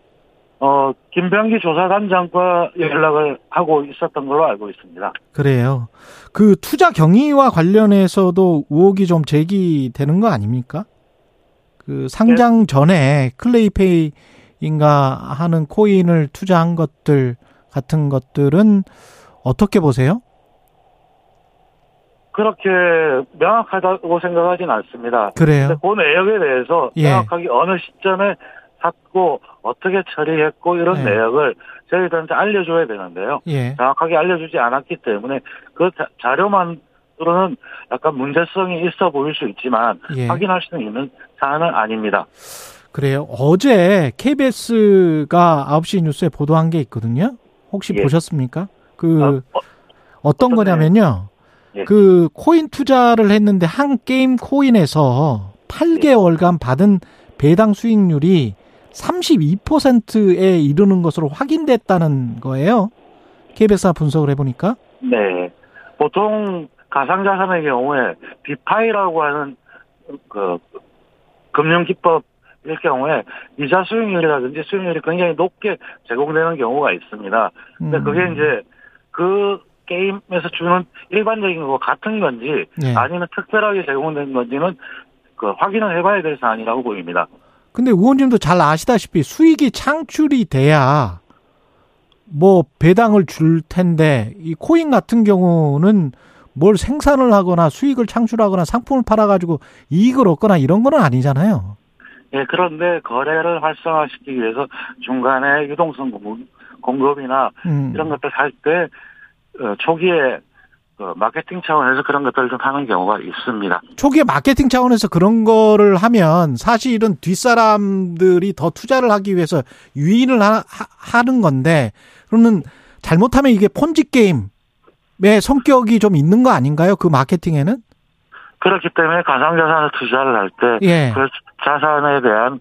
어, 김병기 조사단장과 연락을 하고 있었던 걸로 알고 있습니다. 그래요. 그 투자 경위와 관련해서도 의혹이 좀 제기되는 거 아닙니까? 그 상장 전에 클레이페이인가 하는 코인을 투자한 것들 같은 것들은 어떻게 보세요? 그렇게 명확하다고 생각하진 않습니다. 그래요? 근데 그 내역에 대해서 예. 명확하게 어느 시점에 샀고 어떻게 처리했고 이런 예. 내역을 저희들한테 알려줘야 되는데요. 예. 정확하게 알려주지 않았기 때문에 그 자료만으로는 약간 문제성이 있어 보일 수 있지만 예. 확인할 수는 있는 사안은 아닙니다. 그래요. 어제 케이비에스가 아홉 시 뉴스에 보도한 게 있거든요. 혹시 예. 보셨습니까? 그 어, 어, 어떤 거냐면요. 예. 그 코인 투자를 했는데 한 게임 코인에서 팔 개월간 받은 배당 수익률이 삼십이 퍼센트에 이르는 것으로 확인됐다는 거예요. 케이비에스가 분석을 해보니까. 네. 보통 가상자산의 경우에 비파이라고 하는 그 금융기법일 경우에 이자 수익률이라든지 수익률이 굉장히 높게 제공되는 경우가 있습니다. 근데 음. 그게 이제 그 게임에서 주는 일반적인 거 같은 건지 네. 아니면 특별하게 제공된 건지는 그 확인을 해봐야 될 사안이라고 보입니다. 근데 의원님도 잘 아시다시피 수익이 창출이 돼야 뭐 배당을 줄 텐데 이 코인 같은 경우는 뭘 생산을 하거나 수익을 창출하거나 상품을 팔아가지고 이익을 얻거나 이런 건 아니잖아요. 예, 그런데 거래를 활성화시키기 위해서 중간에 유동성 공급이나 음. 이런 것들 할 때 초기에 마케팅 차원에서 그런 것들을 좀 하는 경우가 있습니다. 초기에 마케팅 차원에서 그런 거를 하면 사실은 뒷사람들이 더 투자를 하기 위해서 유인을 하, 하는 건데 그러면 잘못하면 이게 폰지 게임의 성격이 좀 있는 거 아닌가요? 그 마케팅에는? 그렇기 때문에 가상자산에 투자를 할 때 예. 그 자산에 대한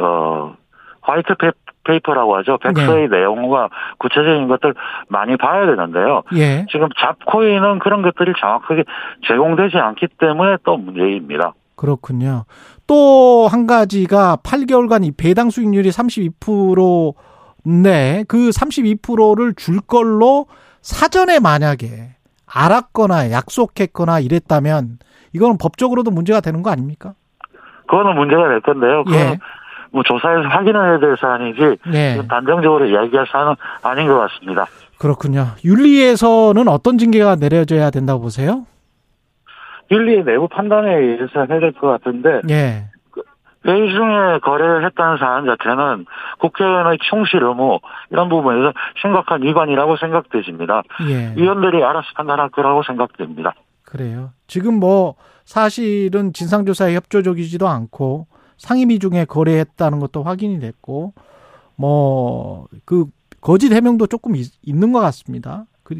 어, 화이트 페, 페이퍼라고 하죠. 백서의 네. 내용과 구체적인 것들 많이 봐야 되는데요. 예. 지금 잡코인은 그런 것들이 정확하게 제공되지 않기 때문에 또 문제입니다. 그렇군요. 또 한 가지가 팔 개월간 이 배당 수익률이 삼십이 퍼센트인데 그 삼십이 퍼센트를 줄 걸로 사전에 만약에 알았거나 약속했거나 이랬다면 이건 법적으로도 문제가 되는 거 아닙니까? 그거는 문제가 될 건데요. 예. 뭐 조사에서 확인해야 될 사안이지 네. 단정적으로 이야기할 사안은 아닌 것 같습니다. 그렇군요. 윤리에서는 어떤 징계가 내려져야 된다고 보세요? 윤리의 내부 판단에 의해서 해야 될 것 같은데 네. 회의 중에 거래를 했다는 사안 자체는 국회의원의 충실 의무 이런 부분에서 심각한 위반이라고 생각되십니다. 네. 위원들이 알아서 판단할 거라고 생각됩니다. 그래요. 지금 뭐 사실은 진상조사에 협조적이지도 않고 상임위 중에 거래했다는 것도 확인이 됐고, 뭐, 그, 거짓 해명도 조금 있, 있는 것 같습니다. 그,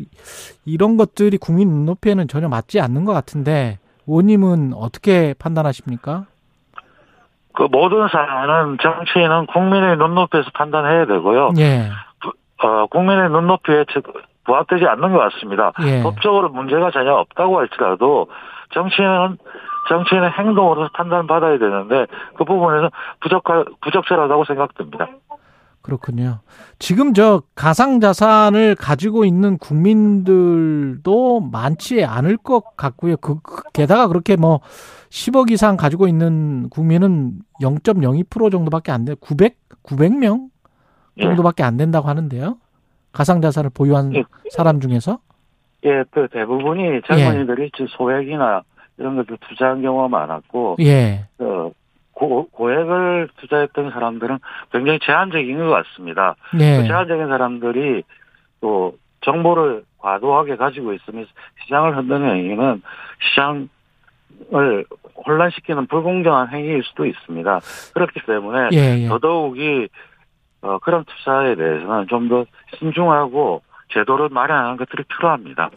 이런 것들이 국민 눈높이에는 전혀 맞지 않는 것 같은데, 의원님은 어떻게 판단하십니까? 그 모든 사안은 정치인은 국민의 눈높이에서 판단해야 되고요. 예. 어, 국민의 눈높이에 부합되지 않는 것 같습니다. 예. 법적으로 문제가 전혀 없다고 할지라도 정치인은 정치인의 행동으로 판단받아야 되는데 그 부분에서 부적하, 부적절하다고 생각됩니다. 그렇군요. 지금 저 가상자산을 가지고 있는 국민들도 많지 않을 것 같고요. 그, 게다가 그렇게 뭐 십억 이상 가지고 있는 국민은 영 점 영이 퍼센트 정도밖에 안 돼요. 구백, 구백 명 정도밖에 안 된다고 하는데요. 가상자산을 보유한 예. 사람 중에서? 예, 그 대부분이 젊은이들이 예. 소액이나 이런 것들 투자한 경우가 많았고, 예. 그 고, 고액을 투자했던 사람들은 굉장히 제한적인 것 같습니다. 네. 그 제한적인 사람들이 또 정보를 과도하게 가지고 있으면서 시장을 흔드는 행위는 시장을 혼란시키는 불공정한 행위일 수도 있습니다. 그렇기 때문에 예, 예. 더더욱이 어, 그런 투자에 대해서는 좀 더 신중하고 제도를 마련하는 것들이 필요합니다.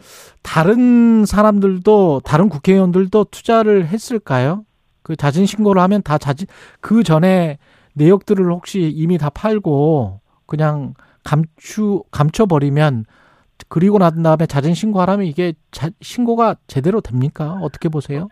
다른 사람들도 다른 국회의원들도 투자를 했을까요? 그 자진 신고를 하면 다 자진 그 전에 내역들을 혹시 이미 다 팔고 그냥 감추 감춰 버리면 그리고 난 다음에 자진 신고하라면 이게 자, 신고가 제대로 됩니까? 어떻게 보세요?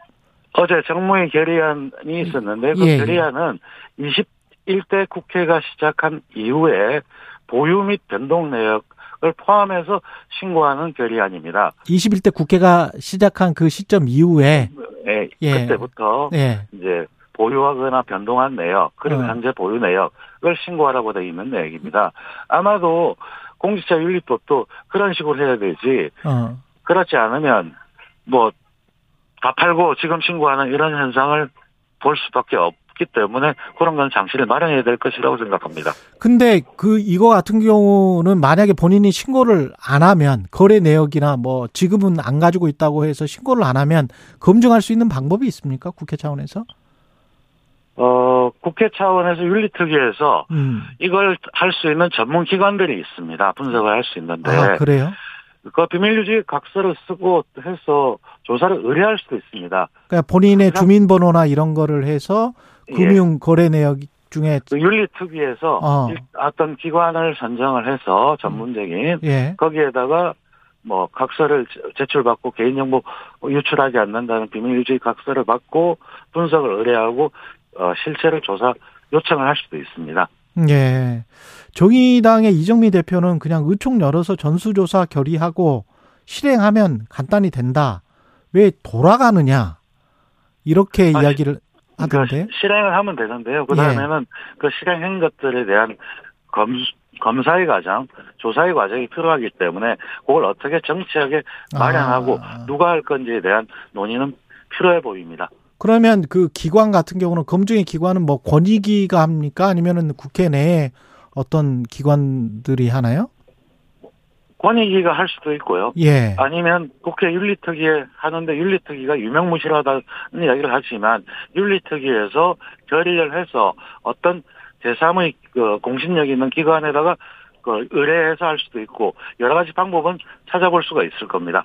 어제 정무위 결의안이 있었는데 그 예, 결의안은 예. 이십일 대 국회가 시작한 이후에 보유 및 변동 내역을 포함해서 신고하는 결의안입니다. 이십일 대 국회가 시작한 그 시점 이후에 네, 예. 그때부터 예. 이제 보유하거나 변동한 내역, 그리고 음. 현재 보유 내역을 신고하라고 되어 있는 내역입니다. 아마도 공직자 윤리법도 그런 식으로 해야 되지. 음. 그렇지 않으면 뭐 다 팔고 지금 신고하는 이런 현상을 볼 수밖에 없기 때문에 그런 건 장치를 마련해야 될 것이라고 생각합니다. 근데 그 이거 같은 경우는 만약에 본인이 신고를 안 하면 거래 내역이나 뭐 지금은 안 가지고 있다고 해서 신고를 안 하면 검증할 수 있는 방법이 있습니까? 국회 차원에서? 어, 국회 차원에서 윤리특위에서 음. 이걸 할 수 있는 전문 기관들이 있습니다. 분석을 할 수 있는데. 아, 그래요? 그 비밀유지 각서를 쓰고 해서 조사를 의뢰할 수도 있습니다. 그러니까 본인의 주민번호나 이런 거를 해서 금융 예. 거래 내역 중에 그 윤리특위에서 어. 어떤 기관을 선정을 해서 전문적인 예. 거기에다가 뭐 각서를 제출받고 개인정보 유출하지 않는다는 비밀유지 각서를 받고 분석을 의뢰하고 어, 실체를 조사 요청을 할 수도 있습니다. 예. 정의당의 이정미 대표는 그냥 의총 열어서 전수조사 결의하고 실행하면 간단히 된다. 왜 돌아가느냐. 이렇게 아니, 이야기를 하던데. 그 실행을 하면 되는데요. 그 다음에는 예. 그 실행한 것들에 대한 검, 검사의 과정, 조사의 과정이 필요하기 때문에 그걸 어떻게 정치하게 마련하고 아. 누가 할 건지에 대한 논의는 필요해 보입니다. 그러면 그 기관 같은 경우는 검증의 기관은 뭐 권익위가 합니까? 아니면은 국회 내에 어떤 기관들이 하나요? 권익위가 할 수도 있고요. 예. 아니면 국회 윤리특위에 하는데 윤리특위가 유명무실하다는 이야기를 하지만 윤리특위에서 결의를 해서 어떤 제삼의 그 공신력 있는 기관에다가 그 의뢰해서 할 수도 있고 여러 가지 방법은 찾아볼 수가 있을 겁니다.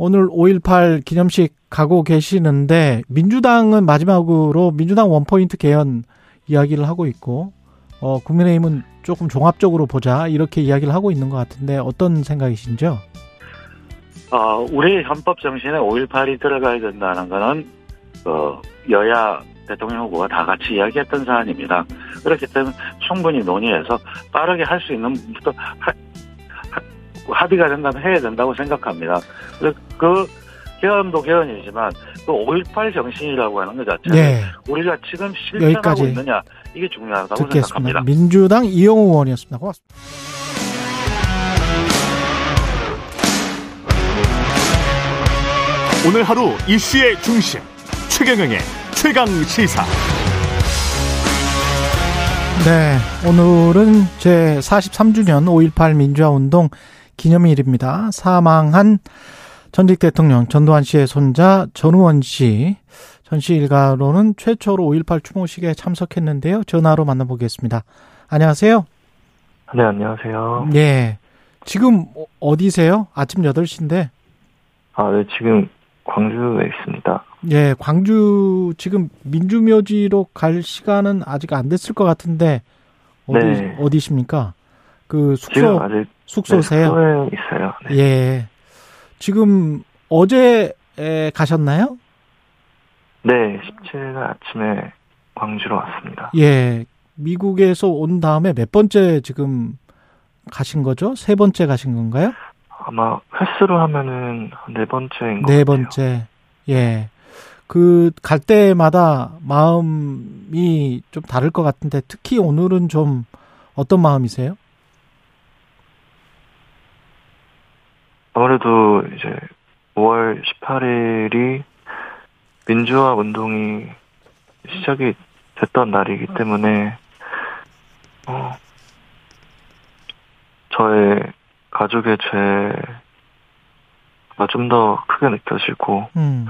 오늘 오일팔 기념식 가고 계시는데 민주당은 마지막으로 민주당 원포인트 개헌 이야기를 하고 있고 어, 국민의힘은 조금 종합적으로 보자 이렇게 이야기를 하고 있는 것 같은데 어떤 생각이신지요? 어, 우리 헌법 정신에 오일팔이 들어가야 된다는 것은 어, 여야 대통령 후보가 다 같이 이야기했던 사안입니다. 그렇기 때문에 충분히 논의해서 빠르게 할 수 있는 부분부터 하, 합의가 된다면 해야 된다고 생각합니다. 그 개헌도 개헌이지만 그 오일팔 정신이라고 하는 것 자체는 네. 우리가 지금 실천하고 있느냐 이게 중요하다고 듣겠습니다. 생각합니다. 민주당 이용우 의원이었습니다. 고맙습니다. 오늘 하루 이슈의 중심 최경영의 최강시사. 네, 오늘은 제사십삼 주년 오일팔 민주화운동 기념일입니다. 사망한 전직 대통령 전두환 씨의 손자 전우원 씨. 전 씨 일가로는 최초로 오일팔 추모식에 참석했는데요. 전화로 만나보겠습니다. 안녕하세요. 네, 안녕하세요. 예. 지금 어디세요? 아침 여덟 시인데. 아, 네, 지금 광주에 있습니다. 예, 광주 지금 민주묘지로 갈 시간은 아직 안 됐을 것 같은데 어디 네. 어디십니까? 그 숙소 아직, 숙소세요? 네, 숙소에 있어요. 네. 예, 지금 어제 가셨나요? 네, 십칠 일 아침에 광주로 왔습니다. 예, 미국에서 온 다음에 몇 번째 지금 가신 거죠? 세 번째 가신 건가요? 아마 횟수로 하면은 네 번째인 것 같아요. 네 번째. 예. 그 갈 때마다 마음이 좀 다를 것 같은데 특히 오늘은 좀 어떤 마음이세요? 아무래도 이제 오월 십팔일이 민주화 운동이 시작이 됐던 날이기 때문에 어, 저의 가족의 죄가 좀 더 크게 느껴지고 음.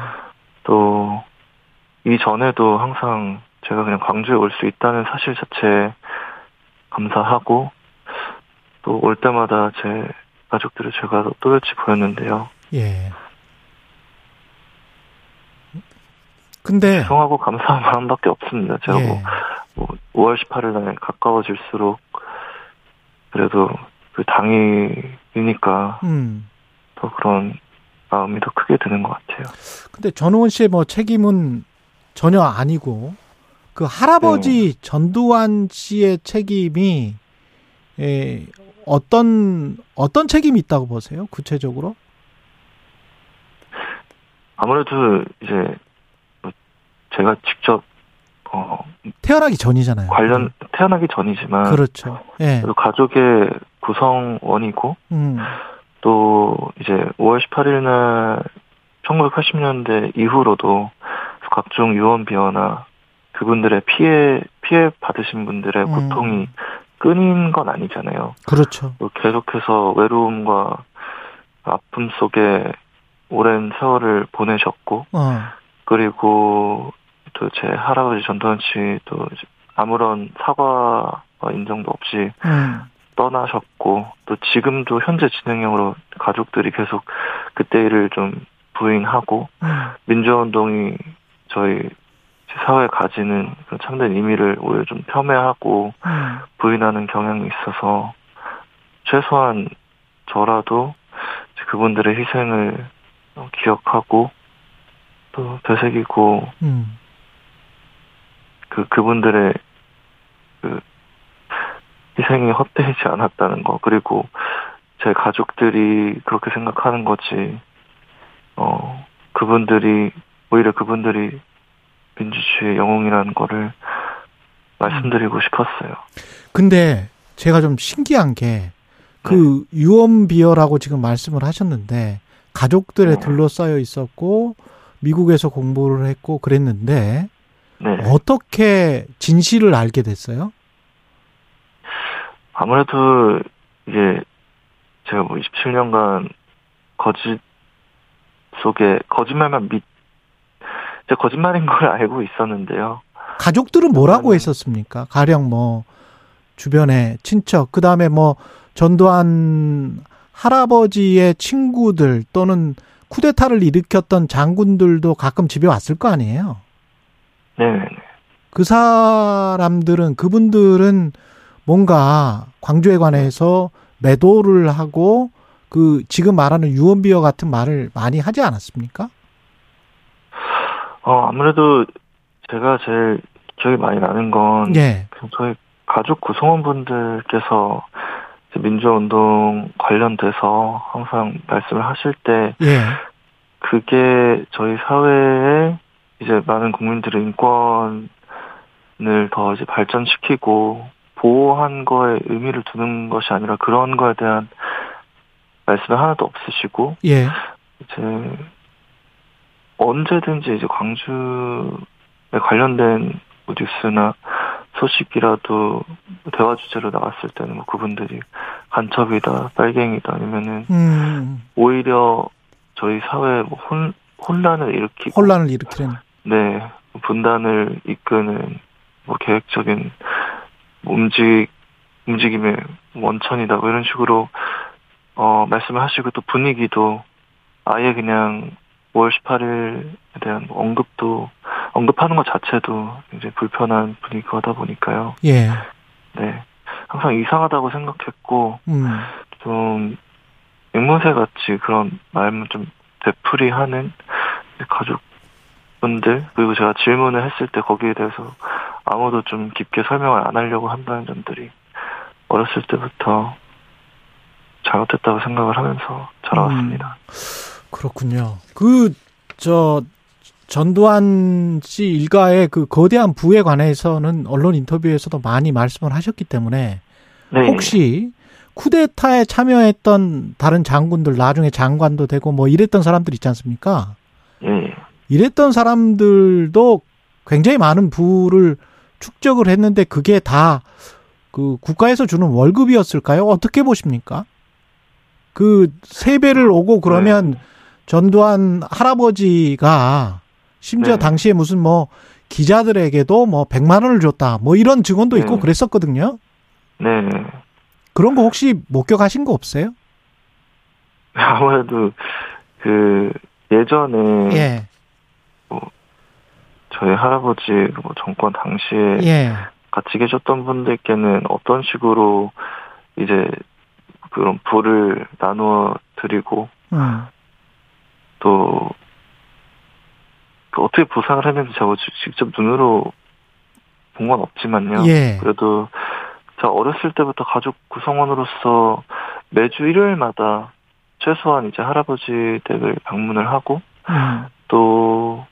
또 이전에도 항상 제가 그냥 광주에 올 수 있다는 사실 자체에 감사하고 또 올 때마다 제 가족들을 제가 또렷이 보였는데요. 예. 근데 죄송하고 감사한 마음밖에 없습니다. 제가 예. 뭐 오월 십팔일 날 가까워질수록 그래도 그 당일이니까 음. 더 그런 마음이 더 크게 드는 것 같아요. 근데 전우원 씨의 뭐 책임은 전혀 아니고 그 할아버지 네. 전두환 씨의 책임이 예, 어떤 어떤 책임이 있다고 보세요? 구체적으로? 아무래도 이제 제가 직접 어 태어나기 전이잖아요. 관련 태어나기 전이지만 그렇죠. 예. 가족의 구성원이고 음. 또 이제 오월 십팔일 날 천구백팔십년대 이후로도 각종 유언 비어나 그분들의 피해 피해 받으신 분들의 음. 고통이 끊인 건 아니잖아요. 그렇죠. 계속해서 외로움과 아픔 속에 오랜 세월을 보내셨고 어. 그리고 또 제 할아버지 전두환 씨도 아무런 사과와 인정도 없이 음. 떠나셨고 또 지금도 현재 진행형으로 가족들이 계속 그때 일을 좀 부인하고 음. 민주화운동이 저희 사회에 가지는 참된 의미를 오히려 좀 폄훼하고 음. 부인하는 경향이 있어서 최소한 저라도 그분들의 희생을 기억하고 또 되새기고 음. 그 그분들의 그 희생이 헛되지 않았다는 거 그리고 제 가족들이 그렇게 생각하는 거지 어 그분들이 오히려 그분들이 민주주의의 영웅이라는 거를 말씀드리고 음. 싶었어요. 근데 제가 좀 신기한 게 그 네. 유언비어라고 지금 말씀을 하셨는데 가족들에 네. 둘러싸여 있었고 미국에서 공부를 했고 그랬는데 네. 어떻게 진실을 알게 됐어요? 아무래도 이제 제가 뭐 이십칠년간 거짓 속에 거짓말만 믿 제 거짓말인 걸 알고 있었는데요. 가족들은 뭐라고 했었습니까? 가령 뭐 주변에 친척, 그 다음에 뭐 전두환 할아버지의 친구들 또는 쿠데타를 일으켰던 장군들도 가끔 집에 왔을 거 아니에요? 네네네. 그 사람들은, 그분들은 뭔가 광주에 관해서 매도를 하고 그 지금 말하는 유언비어 같은 말을 많이 하지 않았습니까? 어, 아무래도 제가 제일 기억이 많이 나는 건 예. 저희 가족 구성원분들께서 민주화운동 관련돼서 항상 말씀을 하실 때 예. 그게 저희 사회에 이제 많은 국민들의 인권을 더 이제 발전시키고 보호한 거에 의미를 두는 것이 아니라 그런 거에 대한 말씀을 하나도 없으시고 예. 이제 언제든지 이제 광주에 관련된 뉴스나 소식이라도 대화 주제로 나왔을 때는 뭐 그분들이 간첩이다, 빨갱이다 아니면은 음. 오히려 저희 사회에 뭐 혼 혼란을 일으키고 혼란을 일으키는 네 분단을 이끄는 뭐 계획적인 움직 움직임의 원천이다 뭐 이런 식으로 어 말씀을 하시고 또 분위기도 아예 그냥 오월 십팔일에 대한 언급도 언급하는 것 자체도 굉장히 불편한 분위기다 보니까요. 예. 네. 항상 이상하다고 생각했고 음. 좀 앵무새 같이 그런 말만 좀 되풀이하는 가족분들, 그리고 제가 질문을 했을 때 거기에 대해서 아무도 좀 깊게 설명을 안 하려고 한다는 점들이 어렸을 때부터 잘못했다고 생각을 하면서 자라왔습니다. 음, 그렇군요. 그 저 전두환 씨 일가의 그 거대한 부에 관해서는 언론 인터뷰에서도 많이 말씀을 하셨기 때문에 네. 혹시 쿠데타에 참여했던 다른 장군들, 나중에 장관도 되고 뭐 이랬던 사람들 있지 않습니까? 네. 이랬던 사람들도 굉장히 많은 부를 축적을 했는데 그게 다 그 국가에서 주는 월급이었을까요? 어떻게 보십니까? 그 세배를 오고 그러면 네. 전두환 할아버지가 심지어 네. 당시에 무슨 뭐 기자들에게도 뭐 백만 원을 줬다 뭐 이런 증언도 네. 있고 그랬었거든요. 네. 그런 거 혹시 목격하신 거 없어요? 아무래도 그 예전에 예. 뭐 저희 할아버지 뭐 정권 당시에 예. 같이 계셨던 분들께는 어떤 식으로 이제 그런 부를 나누어 드리고 음. 또 어떻게 보상을 했는지 제가 직접 눈으로 본 건 없지만요. 예. 그래도 제가 어렸을 때부터 가족 구성원으로서 매주 일요일마다 최소한 이제 할아버지 댁을 방문을 하고 음. 또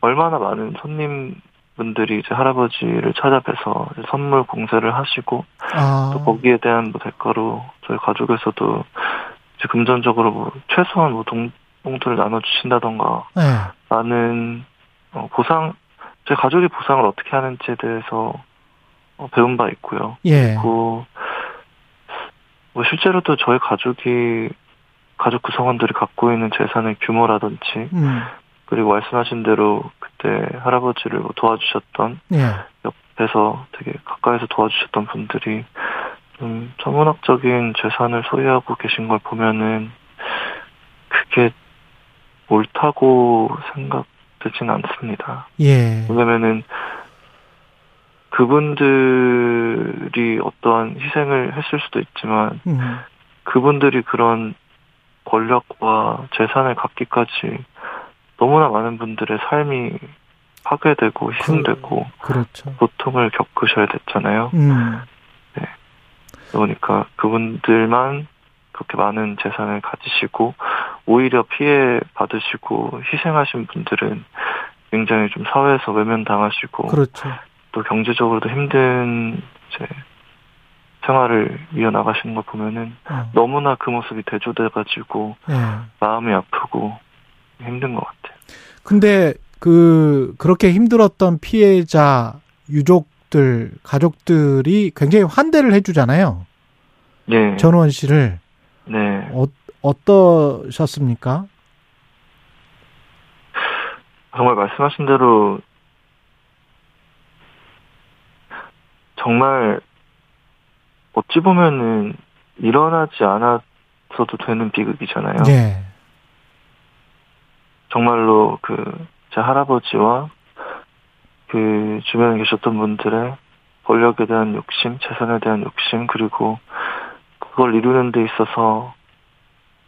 얼마나 많은 손님분들이 이제 할아버지를 찾아뵈서 이제 선물 공세를 하시고 아. 또 거기에 대한 뭐 대가로 저희 가족에서도 이제 금전적으로 뭐 최소한 뭐 동, 봉투를 나눠주신다던가 네. 나는 어, 보상, 저희 가족이 보상을 어떻게 하는지에 대해서 어, 배운 바 있고요. 예. 그, 뭐, 실제로도 저희 가족이, 가족 구성원들이 갖고 있는 재산의 규모라든지, 음. 그리고 말씀하신 대로 그때 할아버지를 뭐 도와주셨던, 예. 옆에서 되게 가까이서 도와주셨던 분들이 좀 천문학적인 재산을 소유하고 계신 걸 보면은 그게 옳다고 생각되진 않습니다. 예. 왜냐면은, 그분들이 어떠한 희생을 했을 수도 있지만 음. 그분들이 그런 권력과 재산을 갖기까지 너무나 많은 분들의 삶이 파괴되고 희생되고 그, 그렇죠. 고통을 겪으셔야 됐잖아요. 음. 네. 그러니까 그분들만 그렇게 많은 재산을 가지시고 오히려 피해 받으시고 희생하신 분들은 굉장히 좀 사회에서 외면당하시고 그렇죠. 또 경제적으로도 힘든 이제 생활을 이어나가시는 걸 보면은 어. 너무나 그 모습이 대조돼가지고 네. 마음이 아프고 힘든 것 같아요. 근데 그 그렇게 힘들었던 피해자 유족들 가족들이 굉장히 환대를 해주잖아요. 네. 전우원 씨를 네 어, 어떠셨습니까? 정말 말씀하신 대로. 정말 어찌 보면은 일어나지 않았어도 되는 비극이잖아요. 네. 정말로 그 제 할아버지와 그 주변에 계셨던 분들의 권력에 대한 욕심, 재산에 대한 욕심, 그리고 그걸 이루는 데 있어서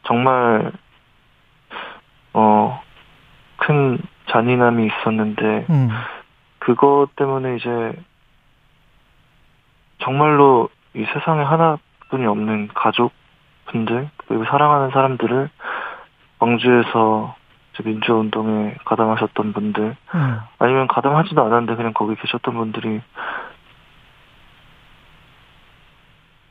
정말 어 큰 잔인함이 있었는데 음. 그것 때문에 이제 정말로 이 세상에 하나뿐이 없는 가족분들 그리고 사랑하는 사람들을 광주에서 민주화운동에 가담하셨던 분들 음. 아니면 가담하지도 않았는데 그냥 거기 계셨던 분들이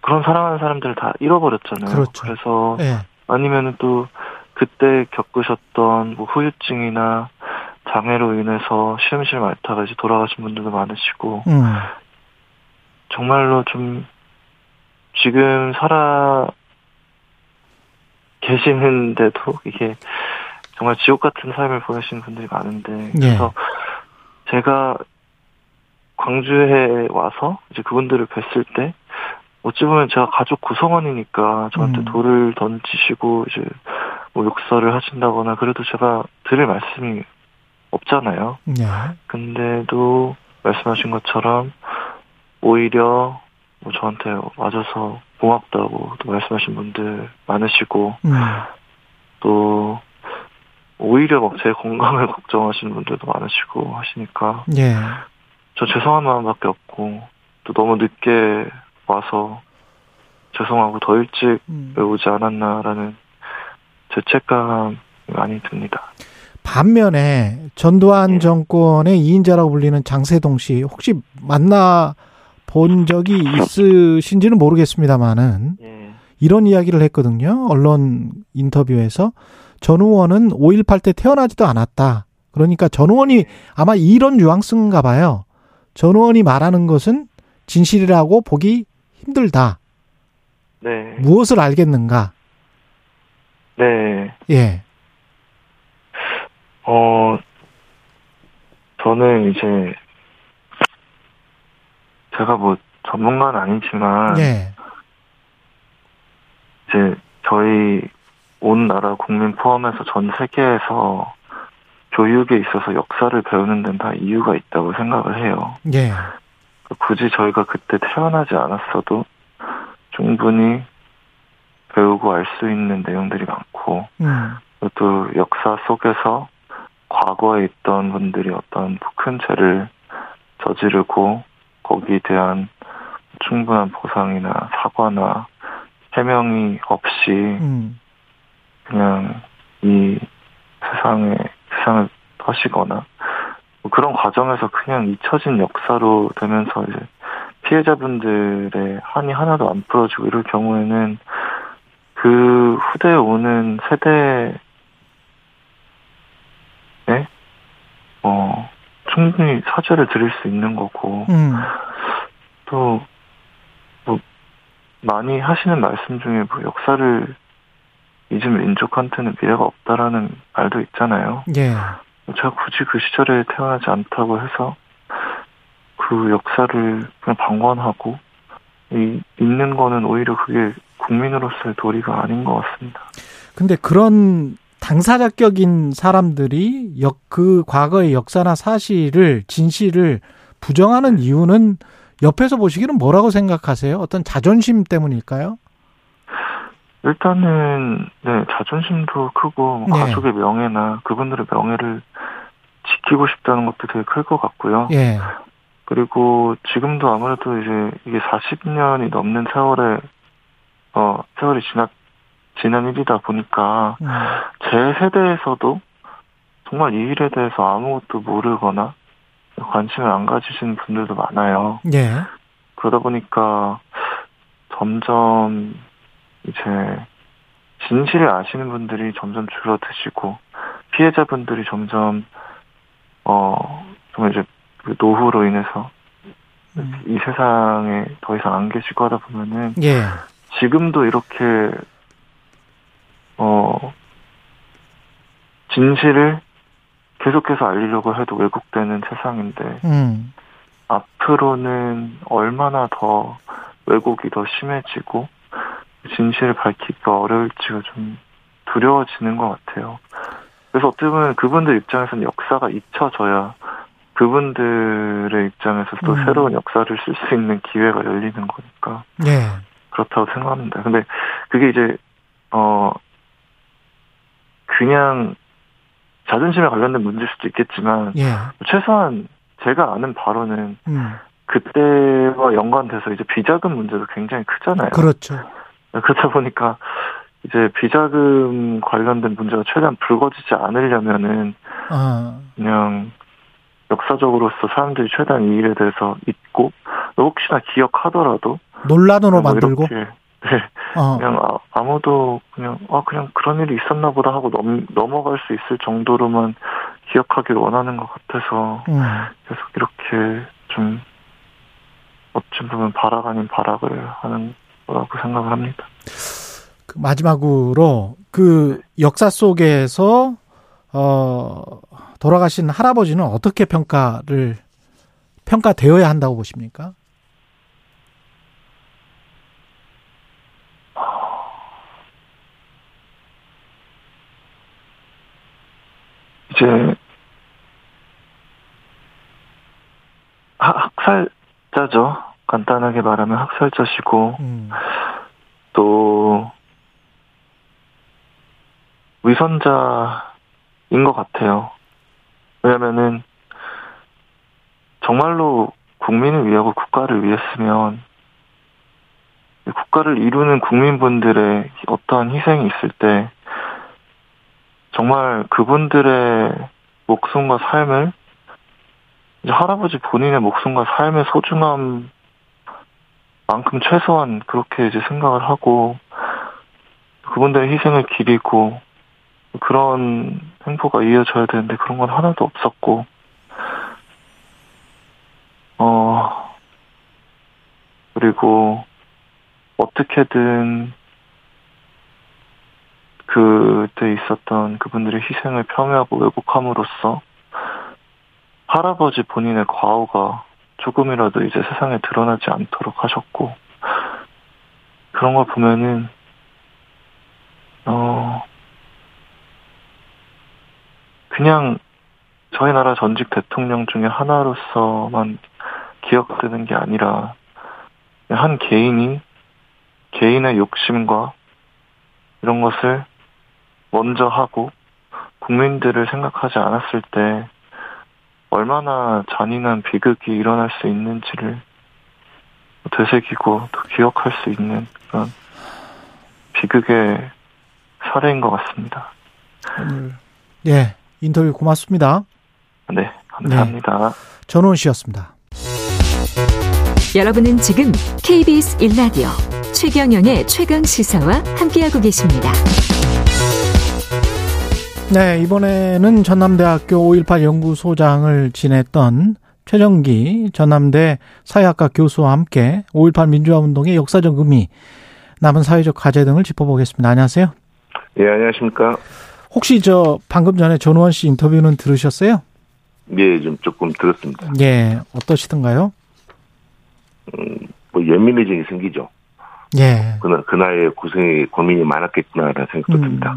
그런 사랑하는 사람들을 다 잃어버렸잖아요. 그렇죠. 그래서 네. 아니면 또 그때 겪으셨던 뭐 후유증이나 장애로 인해서 시험실 말타가 이제 돌아가신 분들도 많으시고 음. 정말로 좀 지금 살아 계시는데도 이게 정말 지옥 같은 삶을 보내시는 분들이 많은데 그래서 예. 제가 광주에 와서 이제 그분들을 뵀을 때 어찌 보면 제가 가족 구성원이니까 저한테 음. 돌을 던지시고 이제 뭐 욕설을 하신다거나 그래도 제가 드릴 말씀이 없잖아요. 네. 근데도 말씀하신 것처럼 오히려 뭐 저한테 맞아서 고맙다고 또 말씀하신 분들 많으시고 네. 또 오히려 막 제 건강을 걱정하시는 분들도 많으시고 하시니까 네. 저 죄송한 마음밖에 없고 또 너무 늦게 와서 죄송하고 더 일찍 왜 오지 않았나라는 죄책감이 많이 듭니다. 반면에 전두환 네. 정권의 이인자라고 불리는 장세동 씨 혹시 만나 본 적이 있으신지는 모르겠습니다만은 네. 이런 이야기를 했거든요. 언론 인터뷰에서 전우원은 오일팔 때 태어나지도 않았다. 그러니까 전우원이 네. 아마 이런 뉘앙스인가 봐요. 전우원이 말하는 것은 진실이라고 보기 힘들다. 네. 무엇을 알겠는가? 네. 예. 어, 저는 이제, 제가 뭐, 전문가는 아니지만, 예. 이제, 저희, 온 나라 국민 포함해서 전 세계에서 교육에 있어서 역사를 배우는 데는 다 이유가 있다고 생각을 해요. 예. 굳이 저희가 그때 태어나지 않았어도, 충분히 배우고 알 수 있는 내용들이 많고, 음. 또 역사 속에서 과거에 있던 분들이 어떤 큰 죄를 저지르고 거기에 대한 충분한 보상이나 사과나 해명이 없이 음. 그냥 이 세상에 세상을 떠시거나 뭐 그런 과정에서 그냥 잊혀진 역사로 되면서 이제 피해자분들의 한이 하나도 안 풀어지고 이럴 경우에는 그 후대에 오는 세대에 어, 충분히 사죄를 드릴 수 있는 거고 음. 또 뭐 많이 하시는 말씀 중에 뭐 역사를 잊은 민족한테는 미래가 없다라는 말도 있잖아요. 예. 제가 굳이 그 시절에 태어나지 않다고 해서 그 역사를 그냥 방관하고 이, 있는 거는 오히려 그게 국민으로서의 도리가 아닌 것 같습니다. 근데 그런 당사자격인 사람들이 역, 그 과거의 역사나 사실을 진실을 부정하는 이유는 옆에서 보시기는 뭐라고 생각하세요? 어떤 자존심 때문일까요? 일단은 네, 자존심도 크고 네. 가족의 명예나 그분들의 명예를 지키고 싶다는 것도 되게 클 것 같고요. 네. 그리고 지금도 아무래도 이제 이게 사십 년이 넘는 세월에 어 세월이 지났 지난 일이다 보니까 음. 제 세대에서도 정말 이 일에 대해서 아무것도 모르거나 관심을 안 가지시는 분들도 많아요. 네. 그러다 보니까 점점 이제 진실을 아시는 분들이 점점 줄어드시고 피해자분들이 점점 어 정말 이제 노후로 인해서 음. 이 세상에 더 이상 안 계시고 하다 보면은 예. 지금도 이렇게 어, 진실을 계속해서 알리려고 해도 왜곡되는 세상인데, 음. 앞으로는 얼마나 더 왜곡이 더 심해지고, 진실을 밝히기가 어려울지가 좀 두려워지는 것 같아요. 그래서 어떻게 보면 그분들 입장에서는 역사가 잊혀져야 그분들의 입장에서 또 음. 새로운 역사를 쓸 수 있는 기회가 열리는 거니까. 예. 그렇다고 생각합니다. 근데 그게 이제, 어, 그냥 자존심에 관련된 문제일 수도 있겠지만 예. 최소한 제가 아는 바로는 음. 그때와 연관돼서 이제 비자금 문제도 굉장히 크잖아요. 그렇죠. 그렇다 보니까 이제 비자금 관련된 문제가 최대한 불거지지 않으려면은 아. 그냥 역사적으로서 사람들이 최대한 이 일에 대해서 잊고 혹시나 기억하더라도 논란으로 만들고. 네. 어. 그냥 아, 아무도 그냥 아 그냥 그런 일이 있었나 보다 하고 넘, 넘어갈 수 있을 정도로만 기억하길 원하는 것 같아서 음. 계속 이렇게 좀 어찌 보면 발악 아닌 발악을 하는 거라고 생각을 합니다. 그 마지막으로 그 역사 속에서 어, 돌아가신 할아버지는 어떻게 평가를 평가되어야 한다고 보십니까? 이제 학살자죠. 간단하게 말하면 학살자시고 음. 또 위선자인 것 같아요. 왜냐면은 정말로 국민을 위하고 국가를 위했으면 국가를 이루는 국민분들의 어떠한 희생이 있을 때 정말 그분들의 목숨과 삶을 이제 할아버지 본인의 목숨과 삶의 소중함 만큼 최소한 그렇게 이제 생각을 하고 그분들의 희생을 기리고 그런 행보가 이어져야 되는데 그런 건 하나도 없었고 어 그리고 어떻게든 그때 있었던 그분들의 희생을 폄훼하고 왜곡함으로써 할아버지 본인의 과오가 조금이라도 이제 세상에 드러나지 않도록 하셨고 그런 걸 보면은 어 그냥 저희 나라 전직 대통령 중에 하나로서만 기억되는 게 아니라 한 개인이 개인의 욕심과 이런 것을 먼저 하고 국민들을 생각하지 않았을 때 얼마나 잔인한 비극이 일어날 수 있는지를 되새기고 또 기억할 수 있는 그런 비극의 사례인 것 같습니다. 오늘 네, 인터뷰 고맙습니다. 네, 감사합니다. 네, 전우원 씨였습니다. 여러분은 지금 케이비에스 일 라디오 최경영의 최강시사와 함께하고 계십니다. 네, 이번에는 전남대학교 오일팔 연구소장을 지냈던 최정기 전남대 사회학과 교수와 함께 오일팔 민주화운동의 역사적 의미, 남은 사회적 과제 등을 짚어보겠습니다. 안녕하세요. 예, 안녕하십니까. 혹시 저 방금 전에 전우원 씨 인터뷰는 들으셨어요? 예, 좀 조금 들었습니다. 예, 어떠시던가요? 음, 뭐 예민의증이 생기죠. 예. 그날 그날의 고생이 고민이 많았겠구나라는 생각도 음. 듭니다.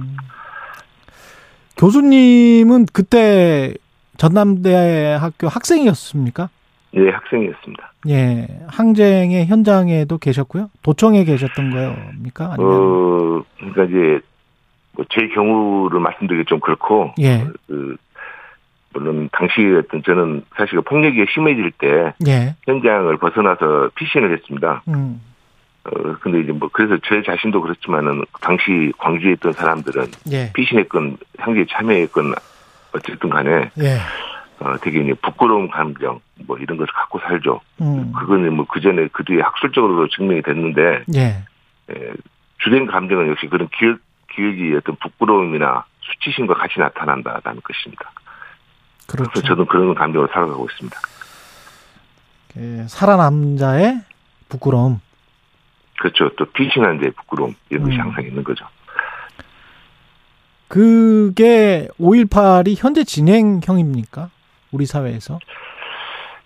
교수님은 그때 전남대학교 학생이었습니까? 예, 학생이었습니다. 예, 항쟁의 현장에도 계셨고요. 도청에 계셨던 거입니까? 아니면 어, 그러니까 이제 뭐 제 경우를 말씀드리기 좀 그렇고, 예. 그, 물론 당시에 어떤 저는 사실 폭력이 심해질 때 예. 현장을 벗어나서 피신을 했습니다. 음. 어, 근데 이제 뭐, 그래서 제 자신도 그렇지만은, 당시 광주에 있던 사람들은, 예. 피신했건, 항쟁에 참여했건, 어쨌든 간에, 예. 어, 되게 이제 부끄러운 감정, 뭐, 이런 것을 갖고 살죠. 음. 그거는 뭐, 그 전에, 그 뒤에 학술적으로도 증명이 됐는데, 예. 예, 주된 감정은 역시 그런 기억, 기억이 어떤 부끄러움이나 수치심과 같이 나타난다는 것입니다. 그렇죠. 그래서 저는 그런 감정으로 살아가고 있습니다. 예, 살아남 자의 부끄러움. 그렇죠. 또 피신한 데 부끄러움 이런 것이 음. 항상 있는 거죠. 그게 오일팔이 현재 진행형입니까? 우리 사회에서?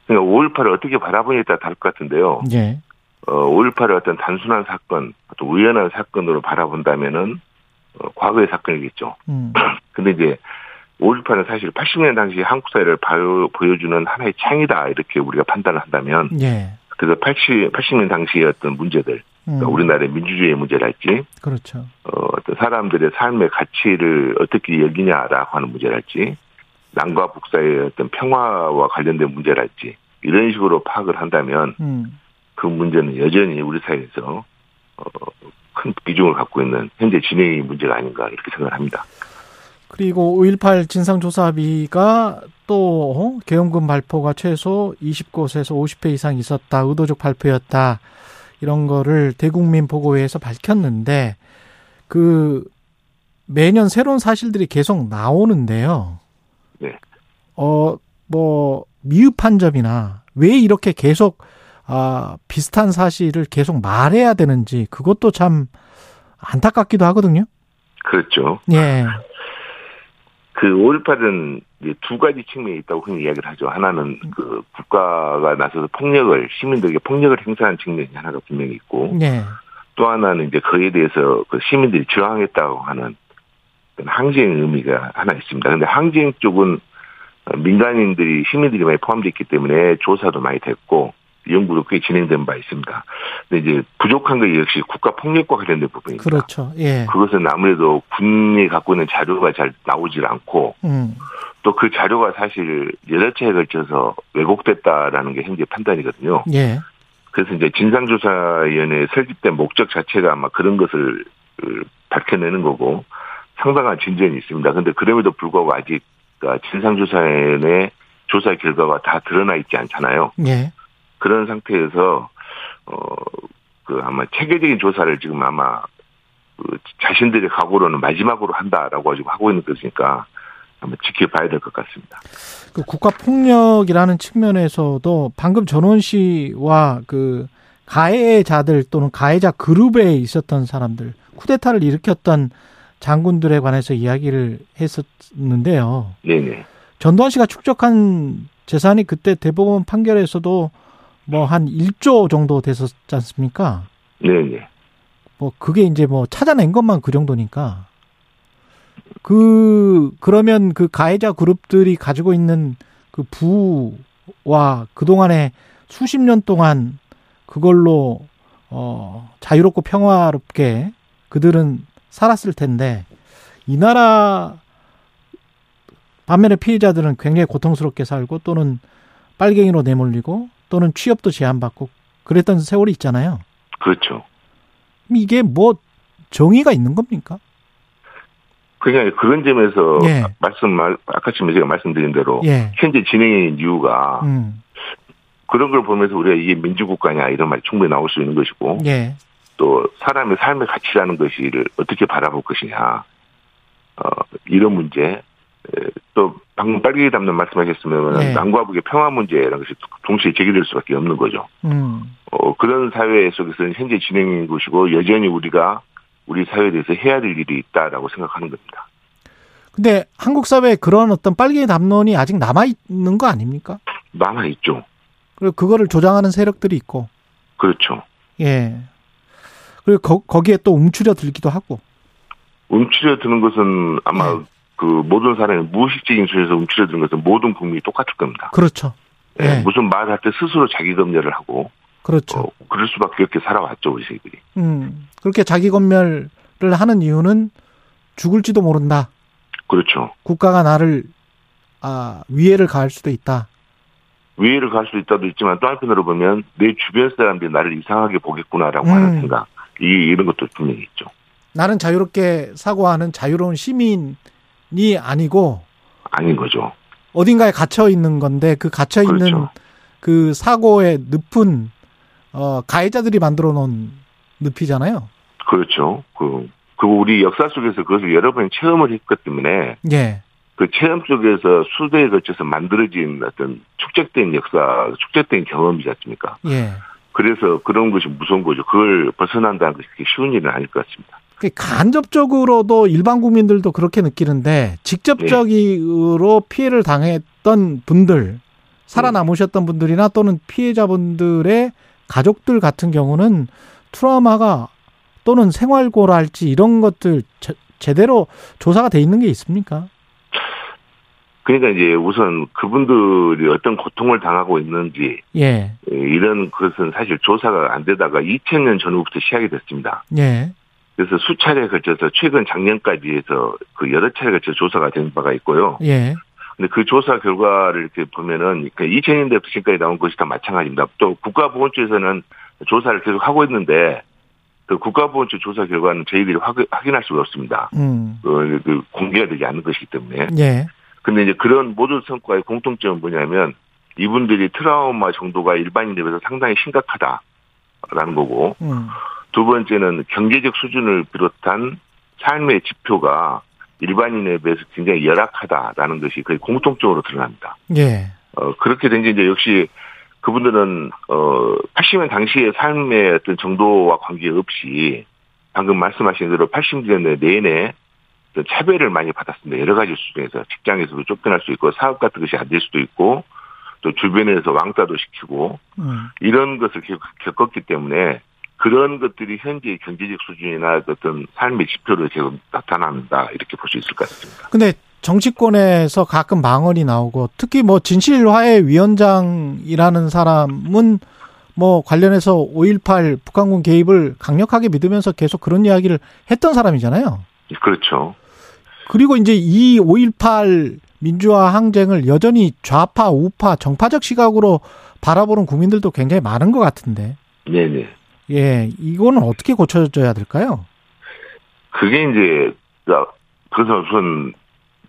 그러니까 오일팔을 어떻게 바라보느냐에 따라 다를 것 같은데요. 예. 어, 오일팔을 어떤 단순한 사건, 또 우연한 사건으로 바라본다면은 어, 과거의 사건이겠죠. 음. 근데 이제 오일팔은 사실 팔십 년 당시 한국 사회를 바로 보여주는 하나의 창이다 이렇게 우리가 판단을 한다면. 예. 그래서 팔십, 팔십 년 당시의 어떤 문제들, 그러니까 음. 우리나라의 민주주의의 문제랄지, 그렇죠. 어, 어떤 사람들의 삶의 가치를 어떻게 여기냐라고 하는 문제랄지, 남과 북사의 어떤 평화와 관련된 문제랄지, 이런 식으로 파악을 한다면, 음. 그 문제는 여전히 우리 사회에서 어, 큰 비중을 갖고 있는 현재 진행의 문제가 아닌가 이렇게 생각을 합니다. 그리고 오일팔 진상조사비가 또 계엄금 발표가 최소 이십 곳에서 오십 회 이상 있었다. 의도적 발표였다. 이런 거를 대국민 보고회에서 밝혔는데 그 매년 새로운 사실들이 계속 나오는데요. 네. 어, 뭐 미흡한 점이나 왜 이렇게 계속 아, 비슷한 사실을 계속 말해야 되는지 그것도 참 안타깝기도 하거든요. 그렇죠. 예. 그 오일팔은 이제 두 가지 측면이 있다고 흔히 이야기를 하죠. 하나는 그 국가가 나서서 폭력을 시민들에게 폭력을 행사한 측면이 하나가 분명히 있고, 네. 또 하나는 이제 그에 대해서 그 시민들이 저항했다고 하는 항쟁 의미가 하나 있습니다. 그런데 항쟁 쪽은 민간인들이 시민들이 많이 포함되어 있기 때문에 조사도 많이 됐고 연구도 꽤 진행된 바 있습니다. 근데 이제 부족한 게 역시 국가 폭력과 관련된 부분입니다. 그렇죠. 예. 그것은 아무래도 군이 갖고 있는 자료가 잘 나오질 않고 음. 또 그 자료가 사실 여러 차에 걸쳐서 왜곡됐다라는 게 현재 판단이거든요. 예. 그래서 이제 진상조사위원회에 설립된 목적 자체가 아마 그런 것을 밝혀내는 거고 상당한 진전이 있습니다. 그런데 그럼에도 불구하고 아직 진상조사위원회 조사 결과가 다 드러나 있지 않잖아요. 예. 그런 상태에서 어 그 아마 체계적인 조사를 지금 아마 그 자신들의 각오로는 마지막으로 한다라고 지금 하고 있는 것이니까 한번 지켜봐야 될 것 같습니다. 그 국가 폭력이라는 측면에서도 방금 전원 씨와 그 가해자들 또는 가해자 그룹에 있었던 사람들, 쿠데타를 일으켰던 장군들에 관해서 이야기를 했었는데요. 네네. 전두환 씨가 축적한 재산이 그때 대법원 판결에서도 뭐 한 일조 정도 됐었지 않습니까? 네네. 뭐 그게 이제 뭐 찾아낸 것만 그 정도니까. 그 그러면 그 가해자 그룹들이 가지고 있는 그 부와 그동안에 수십 년 동안 그걸로 어 자유롭고 평화롭게 그들은 살았을 텐데 이 나라 반면에 피해자들은 굉장히 고통스럽게 살고 또는 빨갱이로 내몰리고 또는 취업도 제한받고 그랬던 세월이 있잖아요. 그렇죠. 이게 뭐 정의가 있는 겁니까? 그냥 그런 점에서 예. 말씀 아까쯤에 제가 말씀드린 대로 예. 현재 진행인 이유가 음. 그런 걸 보면서 우리가 이게 민주국가냐 이런 말이 충분히 나올 수 있는 것이고 예. 또 사람의 삶의 가치라는 것을 어떻게 바라볼 것이냐 어, 이런 문제 또 방금 빨리 담는 말씀하셨으면 네. 남과 북의 평화 문제라는 것이 동시에 제기될 수밖에 없는 거죠. 음. 어, 그런 사회 속에서는 현재 진행인 것이고 여전히 우리가 우리 사회에 대해서 해야 될 일이 있다라고 생각하는 겁니다. 그런데 한국 사회에 그런 어떤 빨갱이 담론이 아직 남아있는 거 아닙니까? 남아있죠. 그리고 그거를 조장하는 세력들이 있고. 그렇죠. 예. 그리고 거, 거기에 또 움츠려 들기도 하고. 움츠려 드는 것은 아마 예. 그 모든 사람이 무의식적인 수에서 움츠려드는 것은 모든 국민이 똑같을 겁니다. 그렇죠. 네. 네. 무슨 말할 때 스스로 자기 검열을 하고. 그렇죠. 어, 그럴 수밖에 없게 살아왔죠, 우리 세들이. 음. 그렇게 자기 검열을 하는 이유는 죽을지도 모른다. 그렇죠. 국가가 나를 아 위해를 가할 수도 있다. 위해를 가할 수도 있다도 있지만 또 한편으로 보면 내 주변 사람들이 나를 이상하게 보겠구나라고 음. 하는 생각. 이 이런 것도 분명히 있죠. 나는 자유롭게 사고하는 자유로운 시민. 이 아니고 아닌 거죠. 어딘가에 갇혀 있는 건데 그 갇혀 있는 그렇죠. 그 사고의 늪은 어, 가해자들이 만들어 놓은 늪이잖아요. 그렇죠. 그 그리고 우리 역사 속에서 그것을 여러 번 체험을 했기 때문에 예. 그 체험 속에서 수대에 걸쳐서 만들어진 어떤 축적된 역사, 축적된 경험이지 않습니까? 예. 그래서 그런 것이 무서운 거죠. 그걸 벗어난다는 것이 쉬운 일은 아닐 것 같습니다. 간접적으로도 일반 국민들도 그렇게 느끼는데 직접적으로 네. 피해를 당했던 분들, 살아남으셨던 분들이나 또는 피해자분들의 가족들 같은 경우는 트라우마가 또는 생활고랄지 이런 것들 제, 제대로 조사가 돼 있는 게 있습니까? 그러니까 이제 우선 그분들이 어떤 고통을 당하고 있는지 예. 이런 것은 사실 조사가 안 되다가 이천 년 전후부터 시작이 됐습니다. 예. 그래서 수차례 걸쳐서 최근 작년까지 해서 그 여러 차례 걸쳐 조사가 된 바가 있고요. 예. 근데 그 조사 결과를 이렇게 보면은 이천 년대부터 지금까지 나온 것이 다 마찬가지입니다. 또 국가보건처에서는 조사를 계속 하고 있는데 그 국가보건처 조사 결과는 저희들이 확인할 수가 없습니다. 음. 그, 그 공개가 되지 않는 것이기 때문에. 예. 근데 이제 그런 모든 성과의 공통점은 뭐냐면 이분들이 트라우마 정도가 일반인들에 비해서 상당히 심각하다라는 거고. 음. 두 번째는 경제적 수준을 비롯한 삶의 지표가 일반인에 비해서 굉장히 열악하다라는 것이 거의 공통적으로 드러납니다. 예. 어, 그렇게 된 게 이제 역시 그분들은, 어, 팔십 년 당시의 삶의 어떤 정도와 관계없이 방금 말씀하신 대로 팔십 년대 내내 차별을 많이 받았습니다. 여러 가지 수준에서. 직장에서도 쫓겨날 수 있고, 사업 같은 것이 안 될 수도 있고, 또 주변에서 왕따도 시키고, 음. 이런 것을 겪었기 때문에 그런 것들이 현재의 경제적 수준이나 어떤 삶의 지표로 지금 나타난다, 이렇게 볼 수 있을 것 같습니다. 근데 정치권에서 가끔 방언이 나오고, 특히 뭐 진실화해 위원장이라는 사람은 뭐 관련해서 오일팔 북한군 개입을 강력하게 믿으면서 계속 그런 이야기를 했던 사람이잖아요. 그렇죠. 그리고 이제 이 오일팔 민주화 항쟁을 여전히 좌파, 우파, 정파적 시각으로 바라보는 국민들도 굉장히 많은 것 같은데. 네네. 예, 이거는 어떻게 고쳐져야 될까요? 그게 이제, 그래서 우선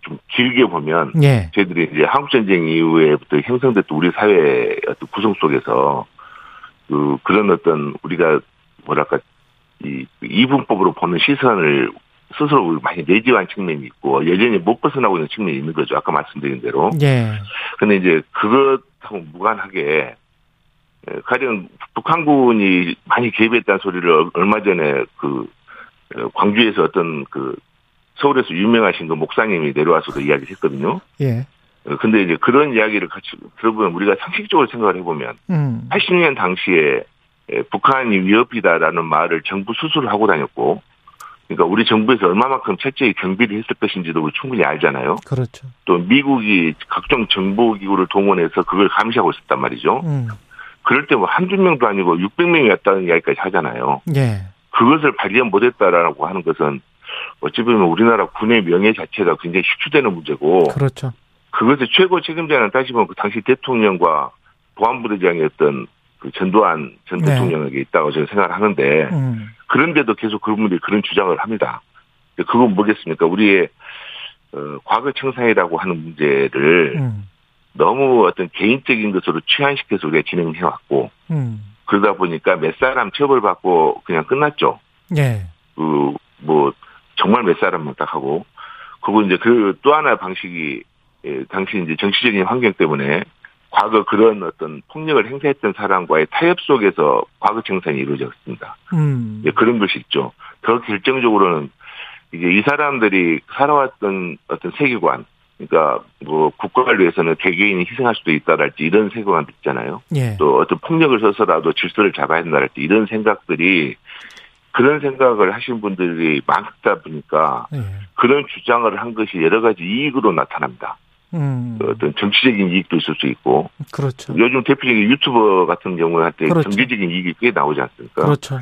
좀 길게 보면, 예. 저희들이 이제 한국전쟁 이후에부터 형성됐던 우리 사회의 어떤 구성 속에서, 그, 그런 어떤 우리가, 뭐랄까, 이, 이분법으로 보는 시선을 스스로 많이 내재한 측면이 있고, 여전히 못 벗어나고 있는 측면이 있는 거죠. 아까 말씀드린 대로. 예. 근데 이제 그것하고 무관하게, 가령 북한군이 많이 개입했다는 소리를 얼마 전에 그 광주에서 어떤 그 서울에서 유명하신 그 목사님이 내려와서도 이야기를 했거든요. 예. 근데 이제 그런 이야기를 같이 들어보면 우리가 상식적으로 생각을 해보면 음. 팔십 년 당시에 북한이 위협이다라는 말을 정부 스스로 하고 다녔고, 그러니까 우리 정부에서 얼마만큼 철저히 경비를 했을 것인지도 충분히 알잖아요. 그렇죠. 또 미국이 각종 정보기구를 동원해서 그걸 감시하고 있었단 말이죠. 음. 그럴 때 뭐 한두 명도 아니고 육백 명이 왔다는 이야기까지 하잖아요. 예. 그것을 발견 못했다라고 하는 것은 어찌 보면 우리나라 군의 명예 자체가 굉장히 희추되는 문제고. 그렇죠. 그것의 최고 책임자는 다시 보면 그 당시 대통령과 보안부대장이었던 그 전두환 전 네. 대통령에게 있다고 저는 생각을 하는데, 음. 그런데도 계속 그분들이 그런 주장을 합니다. 그건 뭐겠습니까? 우리의 어, 과거 청산이라고 하는 문제를 음. 너무 어떤 개인적인 것으로 취한시켜서 우리가 진행해왔고, 음. 그러다 보니까 몇 사람 처벌받고 그냥 끝났죠. 예. 그, 뭐, 정말 몇 사람만 딱 하고, 그리고 이제 그 또 하나 방식이, 예, 당시 이제 정치적인 환경 때문에 과거 그런 어떤 폭력을 행사했던 사람과의 타협 속에서 과거 청산이 이루어졌습니다. 음. 예, 그런 것이 있죠. 더 결정적으로는 이제 이 사람들이 살아왔던 어떤 세계관, 그러니까 뭐 국가를 위해서는 개개인이 희생할 수도 있다랄지 이런 생각도 있잖아요. 예. 또 어떤 폭력을 써서라도 질서를 잡아야 된다랄지 이런 생각들이, 그런 생각을 하신 분들이 많다 보니까 예. 그런 주장을 한 것이 여러 가지 이익으로 나타납니다. 음. 어떤 정치적인 이익도 있을 수 있고. 그렇죠. 요즘 대표적인 유튜버 같은 경우한테 그렇죠. 경제적인 이익이 꽤 나오지 않습니까? 그렇죠.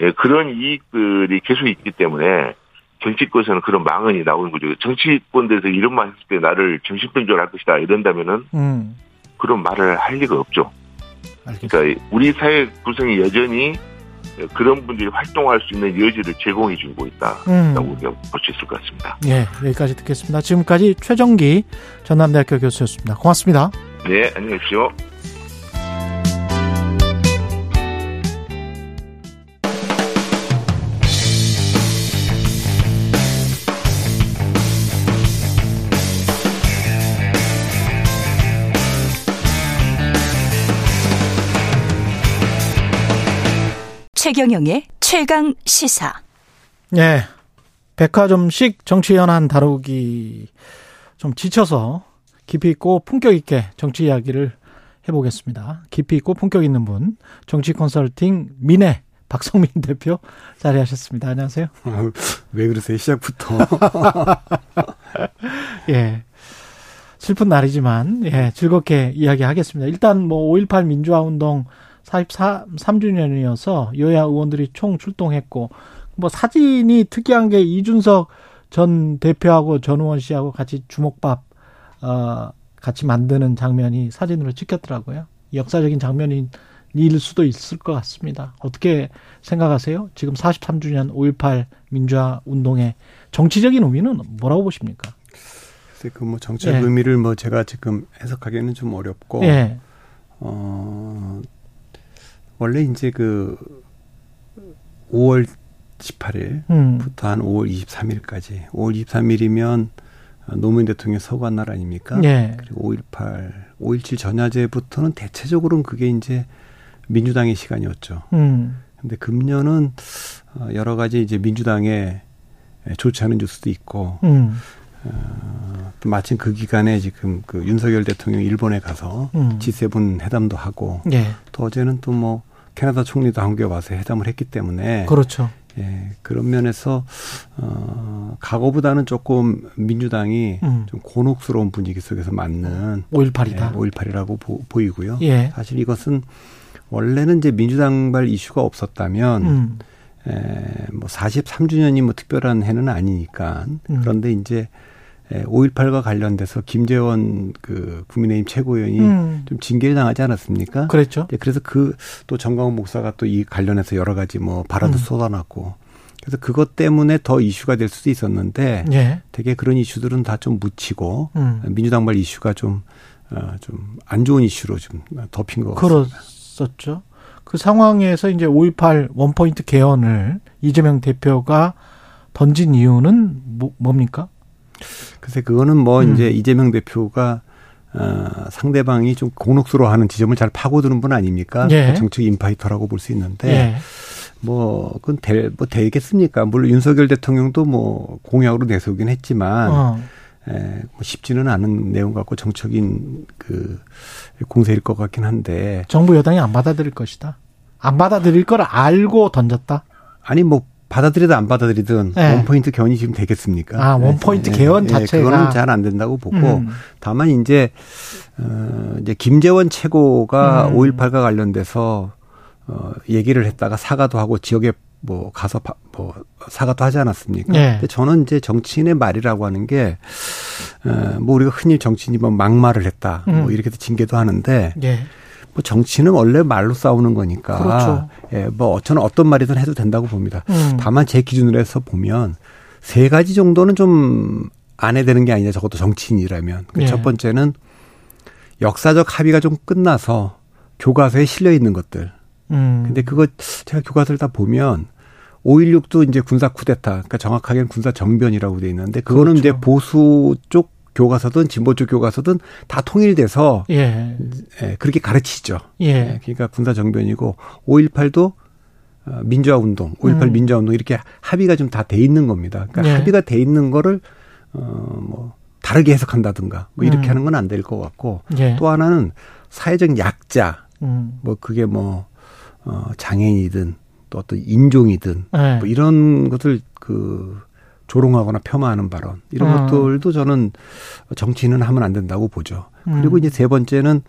예, 그런 이익들이 계속 있기 때문에 정치권에서는 그런 망언이 나오는 거죠. 정치권에서 이런 말 했을 때 나를 정신병자로 할 것이다 이런다면은 음. 그런 말을 할 리가 없죠. 알겠습니다. 그러니까 우리 사회 구성이 여전히 그런 분들이 활동할 수 있는 여지를 제공해 주고 있다라고 음. 우리가 볼 수 있을 것 같습니다. 네, 여기까지 듣겠습니다. 지금까지 최정기 전남대학교 교수였습니다. 고맙습니다. 네, 안녕히 계십시오. 최경영의 최강시사. 네, 백화점식 정치현안 다루기 좀 지쳐서 깊이 있고 품격 있게 정치 이야기를 해보겠습니다. 깊이 있고 품격 있는 분, 정치 컨설팅 민의 박성민 대표 자리하셨습니다. 안녕하세요. 아, 왜 그러세요? 시작부터. 예, 슬픈 날이지만 예 즐겁게 이야기하겠습니다. 일단 뭐 오일팔 민주화운동 사십삼 주년이어서 여야 의원들이 총 출동했고, 뭐 사진이 특이한 게 이준석 전 대표하고 전우원 씨하고 같이 주먹밥, 어, 같이 만드는 장면이 사진으로 찍혔더라고요. 역사적인 장면일 수도 있을 것 같습니다. 어떻게 생각하세요? 지금 사십삼 주년 오일팔 민주화 운동의 정치적인 의미는 뭐라고 보십니까? 글쎄, 그 뭐 정치적 예. 의미를 뭐 제가 지금 해석하기에는 좀 어렵고, 예. 어, 원래 이제 그 오월 십팔일부터 음. 한 오월 이십삼일까지, 오월 이십삼일이면 노무현 대통령 서거한 날 아닙니까? 네. 그리고 오일팔, 오일칠 전야제부터는 대체적으로는 그게 이제 민주당의 시간이었죠. 음. 근데 금년은 여러 가지 이제 민주당의 좋지 않은 뉴스도 있고, 음. 어, 또 마침 그 기간에 지금 그 윤석열 대통령 일본에 가서 음. 지세븐 회담도 하고, 예. 또 어제는 또 뭐 캐나다 총리도 한국에 와서 회담을 했기 때문에 그렇죠. 예, 그런 면에서 어, 과거보다는 조금 민주당이 음. 좀 곤혹스러운 분위기 속에서 맞는 오일팔이다. 예, 오일팔이라고 보, 보이고요. 예. 사실 이것은 원래는 이제 민주당발 이슈가 없었다면 음. 예, 뭐 사십삼 주년이 뭐 특별한 해는 아니니까 음. 그런데 이제 오일팔과 관련돼서 김재원 그 국민의힘 최고위원이 음. 좀 징계를 당하지 않았습니까? 그렇죠. 그래서 그 또 정광훈 목사가 또 이 관련해서 여러 가지 뭐 발언도 음. 쏟아놨고 그래서 그것 때문에 더 이슈가 될 수도 있었는데 예. 되게 그런 이슈들은 다 좀 묻히고 음. 민주당발 이슈가 좀 좀 안 좋은 이슈로 좀 덮인 것 같습니다. 그렇었죠. 그 상황에서 이제 오일팔 원포인트 개헌을 이재명 대표가 던진 이유는 뭐, 뭡니까? 글쎄, 그거는 뭐, 음. 이제, 이재명 대표가, 어, 상대방이 좀 곤혹스러워하는 지점을 잘 파고드는 분 아닙니까? 예. 정책 인파이터라고 볼 수 있는데, 예. 뭐, 그건 될, 뭐, 되겠습니까? 물론 윤석열 대통령도 뭐, 공약으로 내세우긴 했지만, 어. 에, 쉽지는 않은 내용 같고 정적인 그, 공세일 것 같긴 한데. 정부 여당이 안 받아들일 것이다. 안 받아들일 걸 알고 던졌다? 아니, 뭐, 받아들이든 안 받아들이든 네. 원포인트 개헌이 지금 되겠습니까? 아, 원포인트 네. 개헌 네. 자체가. 그거는 잘 안 된다고 보고 음. 다만 이제, 어, 이제 김재원 최고가 음. 오일팔과 관련돼서 어, 얘기를 했다가 사과도 하고 지역에 뭐 가서 바, 뭐 사과도 하지 않았습니까? 네. 근데 저는 이제 정치인의 말이라고 하는 게 어, 뭐 우리가 흔히 정치인이면 막말을 했다 음. 뭐 이렇게도 징계도 하는데 네. 뭐 정치는 원래 말로 싸우는 거니까. 그렇죠. 예, 뭐 저는 어떤 말이든 해도 된다고 봅니다. 음. 다만 제 기준으로 해서 보면 세 가지 정도는 좀 안 해야 되는 게 아니냐. 적어도 정치인이라면. 그 예. 첫 번째는 역사적 합의가 좀 끝나서 교과서에 실려 있는 것들. 음. 근데 그거 제가 교과서를 다 보면 오일육도 이제 군사 쿠데타. 그러니까 정확하게는 군사 정변이라고 돼 있는데 그거는 그렇죠. 이제 보수 쪽 교과서든 진보 쪽 교과서든 다 통일돼서 예. 예, 그렇게 가르치죠. 예. 그러니까 군사 정변이고 오일팔도 민주화 운동, 오일팔 음. 민주화 운동 이렇게 합의가 좀 다 돼 있는 겁니다. 그러니까 예. 합의가 돼 있는 거를 어 뭐 다르게 해석한다든가 뭐 이렇게 음. 하는 건 안 될 것 같고 예. 또 하나는 사회적 약자 음. 뭐 그게 뭐 어 장애인이든 또 어떤 인종이든 예. 뭐 이런 것들 그 조롱하거나 폄하하는 발언 이런 음. 것들도 저는 정치인은 하면 안 된다고 보죠. 음. 그리고 이제 세 번째는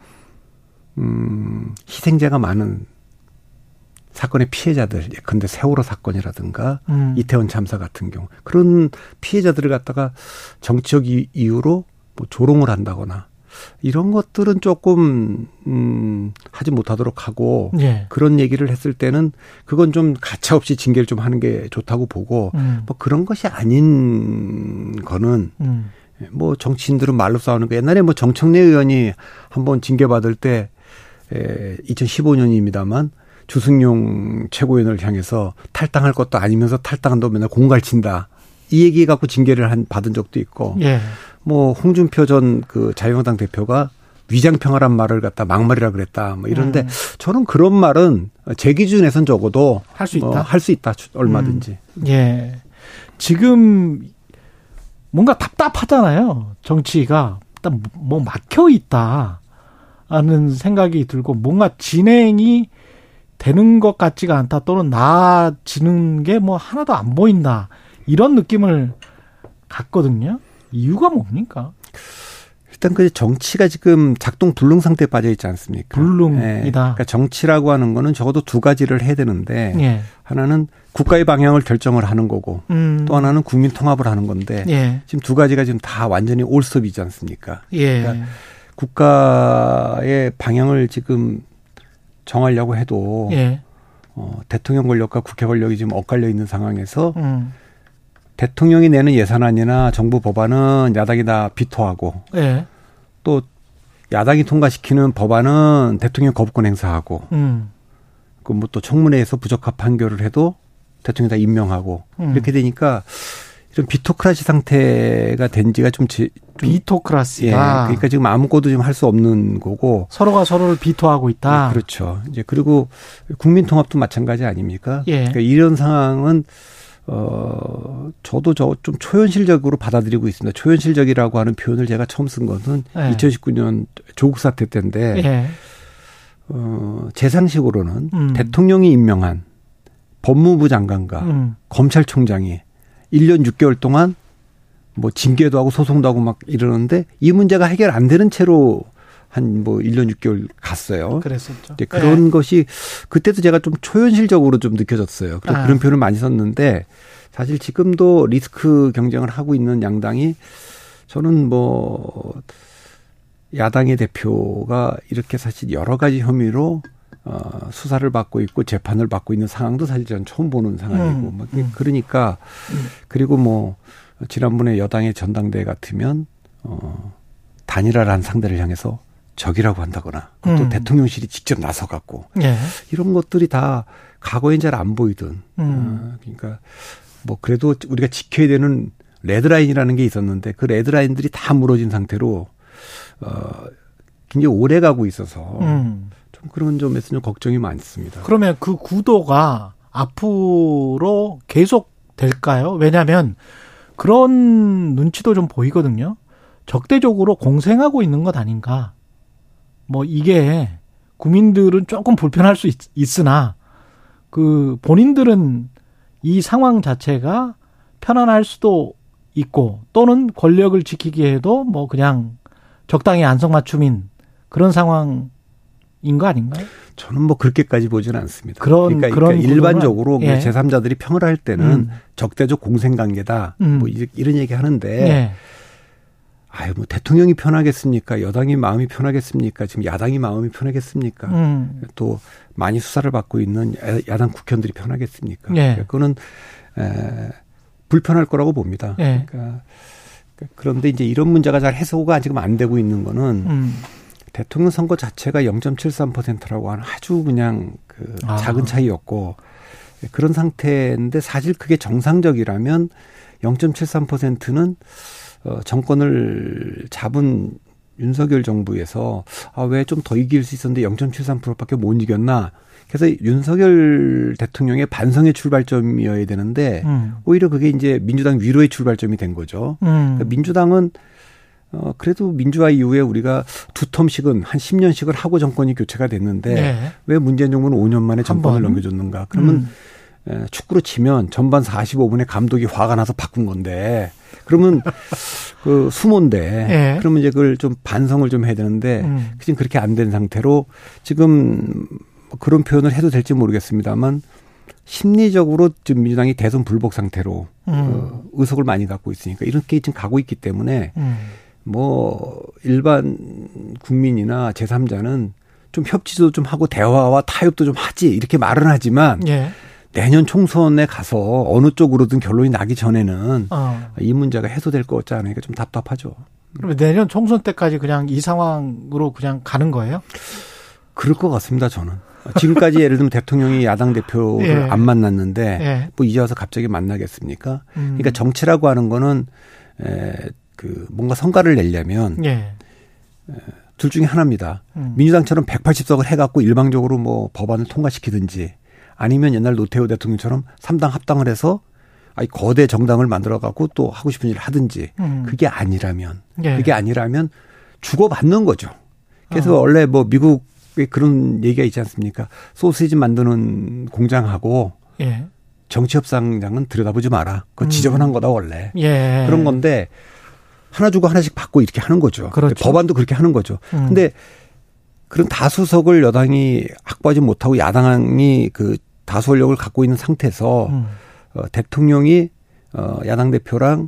음, 희생자가 많은 사건의 피해자들 예컨대 세월호 사건이라든가 음. 이태원 참사 같은 경우 그런 피해자들을 갖다가 정치적 이유로 뭐 조롱을 한다거나 이런 것들은 조금 음, 하지 못하도록 하고 예. 그런 얘기를 했을 때는 그건 좀 가차없이 징계를 좀 하는 게 좋다고 보고 음. 뭐 그런 것이 아닌 거는 음. 뭐 정치인들은 말로 싸우는 거 옛날에 뭐 정청래 의원이 한번 징계 받을 때 에, 이천십오 년입니다만 주승용 최고위원을 향해서 탈당할 것도 아니면서 탈당한다고 맨날 공갈친다. 이 얘기 갖고 징계를 한, 받은 적도 있고, 예. 뭐, 홍준표 전 그 자유한국당 대표가 위장평화란 말을 갖다 막말이라 그랬다. 뭐 이런데 음. 저는 그런 말은 제 기준에선 적어도 할 수 있다. 어, 할 수 있다. 얼마든지. 음. 예. 지금 뭔가 답답하잖아요. 정치가. 일단 뭐 막혀 있다. 하는 생각이 들고 뭔가 진행이 되는 것 같지가 않다. 또는 나아지는 게 뭐 하나도 안 보인다. 이런 느낌을 갖거든요. 이유가 뭡니까? 일단 그 정치가 지금 작동 불능 상태에 빠져 있지 않습니까? 불능이다. 예, 그러니까 정치라고 하는 거는 적어도 두 가지를 해야 되는데 예. 하나는 국가의 방향을 결정을 하는 거고 음. 또 하나는 국민 통합을 하는 건데 예. 지금 두 가지가 지금 다 완전히 올스톱이지 않습니까? 예. 그러니까 국가의 방향을 지금 정하려고 해도 예. 어, 대통령 권력과 국회 권력이 지금 엇갈려 있는 상황에서 음. 대통령이 내는 예산안이나 정부 법안은 야당이 다 비토하고 예. 또 야당이 통과시키는 법안은 대통령 거부권 행사하고 음. 그 뭐 또 청문회에서 부적합 판결을 해도 대통령이 다 임명하고 음. 이렇게 되니까 이런 비토크라시 상태가 된 지가 좀, 지, 좀 비토크라시가 예, 그러니까 지금 아무것도 지금 할 수 없는 거고 서로가 서로를 비토하고 있다. 예, 그렇죠. 이제 그리고 국민통합도 마찬가지 아닙니까? 예. 그러니까 이런 상황은 어, 저도 저 좀 초현실적으로 받아들이고 있습니다. 초현실적이라고 하는 표현을 제가 처음 쓴 것은 네. 이천십구 년 조국 사태 때인데, 네. 어, 제 상식으로는 음. 대통령이 임명한 법무부 장관과 음. 검찰총장이 일 년 육 개월 동안 뭐 징계도 하고 소송도 하고 막 이러는데 이 문제가 해결 안 되는 채로 한 뭐 일 년 육 개월 갔어요. 그랬었죠. 이제 그런 네. 것이 그때도 제가 좀 초현실적으로 좀 느껴졌어요. 그래서 아. 그런 표현을 많이 썼는데 사실 지금도 리스크 경쟁을 하고 있는 양당이 저는 뭐 야당의 대표가 이렇게 사실 여러 가지 혐의로 어, 수사를 받고 있고 재판을 받고 있는 상황도 사실 저는 처음 보는 상황이고 음, 음. 그러니까 그리고 뭐 지난번에 여당의 전당대회 같으면 어, 단일화란 상대를 향해서 적이라고 한다거나 음. 또 대통령실이 직접 나서 갖고 예. 이런 것들이 다 과거엔 잘 안 보이던 음. 어, 그러니까 뭐 그래도 우리가 지켜야 되는 레드라인이라는 게 있었는데 그 레드라인들이 다 무너진 상태로 어, 굉장히 오래 가고 있어서 음. 좀 그런 점에서 좀 걱정이 많습니다. 그러면 그 구도가 앞으로 계속 될까요? 왜냐하면 그런 눈치도 좀 보이거든요. 적대적으로 공생하고 있는 것 아닌가. 뭐 이게 국민들은 조금 불편할 수 있, 있으나 그 본인들은 이 상황 자체가 편안할 수도 있고 또는 권력을 지키기에도 뭐 그냥 적당히 안성맞춤인 그런 상황인 거 아닌가요? 저는 뭐 그렇게까지 보지는 않습니다. 그런, 그러니까, 그런 그러니까 일반적으로 예. 제삼자들이 평을 할 때는 음. 적대적 공생관계다. 음. 뭐 이런 얘기 하는데 예. 아유, 뭐 대통령이 편하겠습니까? 여당이 마음이 편하겠습니까? 지금 야당이 마음이 편하겠습니까? 음. 또 많이 수사를 받고 있는 야당 국회의원들이 편하겠습니까? 예. 그러니까 그거는 에, 불편할 거라고 봅니다. 예. 그러니까 그런데 이제 이런 문제가 잘 해소가 지금 안 되고 있는 거는 음. 대통령 선거 자체가 영 점 칠삼 퍼센트라고 하는 아주 그냥 그 아. 작은 차이였고 그런 상태인데 사실 그게 정상적이라면 영 점 칠삼 퍼센트는 어, 정권을 잡은 윤석열 정부에서 아, 왜 좀 더 이길 수 있었는데 영 점 칠삼 퍼센트밖에 못 이겼나. 그래서 윤석열 대통령의 반성의 출발점이어야 되는데 음. 오히려 그게 이제 민주당 위로의 출발점이 된 거죠. 음. 그러니까 민주당은 어, 그래도 민주화 이후에 우리가 두 텀씩은 한 십 년씩을 하고 정권이 교체가 됐는데 네. 왜 문재인 정부는 오 년 만에 정권을 넘겨줬는가. 그러면 음. 축구로 치면 전반 사십오 분에 감독이 화가 나서 바꾼 건데 그러면 그 수모인데 네. 그러면 이제 그걸 좀 반성을 좀 해야 되는데 음. 지금 그렇게 안 된 상태로 지금 그런 표현을 해도 될지 모르겠습니다만 심리적으로 지금 민주당이 대선 불복 상태로 음. 어, 의석을 많이 갖고 있으니까 이렇게 지금 가고 있기 때문에 음. 뭐 일반 국민이나 제삼자는 좀 협치도 좀 하고 대화와 타협도 좀 하지 이렇게 말은 하지만 예. 내년 총선에 가서 어느 쪽으로든 결론이 나기 전에는 어. 이 문제가 해소될 것 같지 않으니까 좀 답답하죠. 그러면 내년 총선 때까지 그냥 이 상황으로 그냥 가는 거예요? 그럴 것 같습니다, 저는. 지금까지 예를 들면 대통령이 야당 대표를 예. 안 만났는데 예. 뭐 이제 와서 갑자기 만나겠습니까? 음. 그러니까 정치라고 하는 거는 에, 그 뭔가 성과를 내려면 예. 에, 둘 중에 하나입니다. 음. 민주당처럼 백팔십 석을 해갖고 일방적으로 뭐 법안을 통과시키든지 아니면 옛날 노태우 대통령처럼 삼당 합당을 해서 아니, 거대 정당을 만들어갖고 또 하고 싶은 일을 하든지 음. 그게 아니라면 예. 그게 아니라면 주고받는 거죠. 그래서 어. 원래 뭐 미국 그런 얘기가 있지 않습니까? 소시지 만드는 공장하고 예. 정치협상장은 들여다보지 마라. 그거 음. 지저분한 거다 원래. 예. 그런 건데 하나 주고 하나씩 받고 이렇게 하는 거죠. 그렇죠. 법안도 그렇게 하는 거죠. 그런데 음. 그런 다수석을 여당이 확보하지 못하고 야당이 그 다수원력을 갖고 있는 상태에서 음. 어, 대통령이 어, 야당 대표랑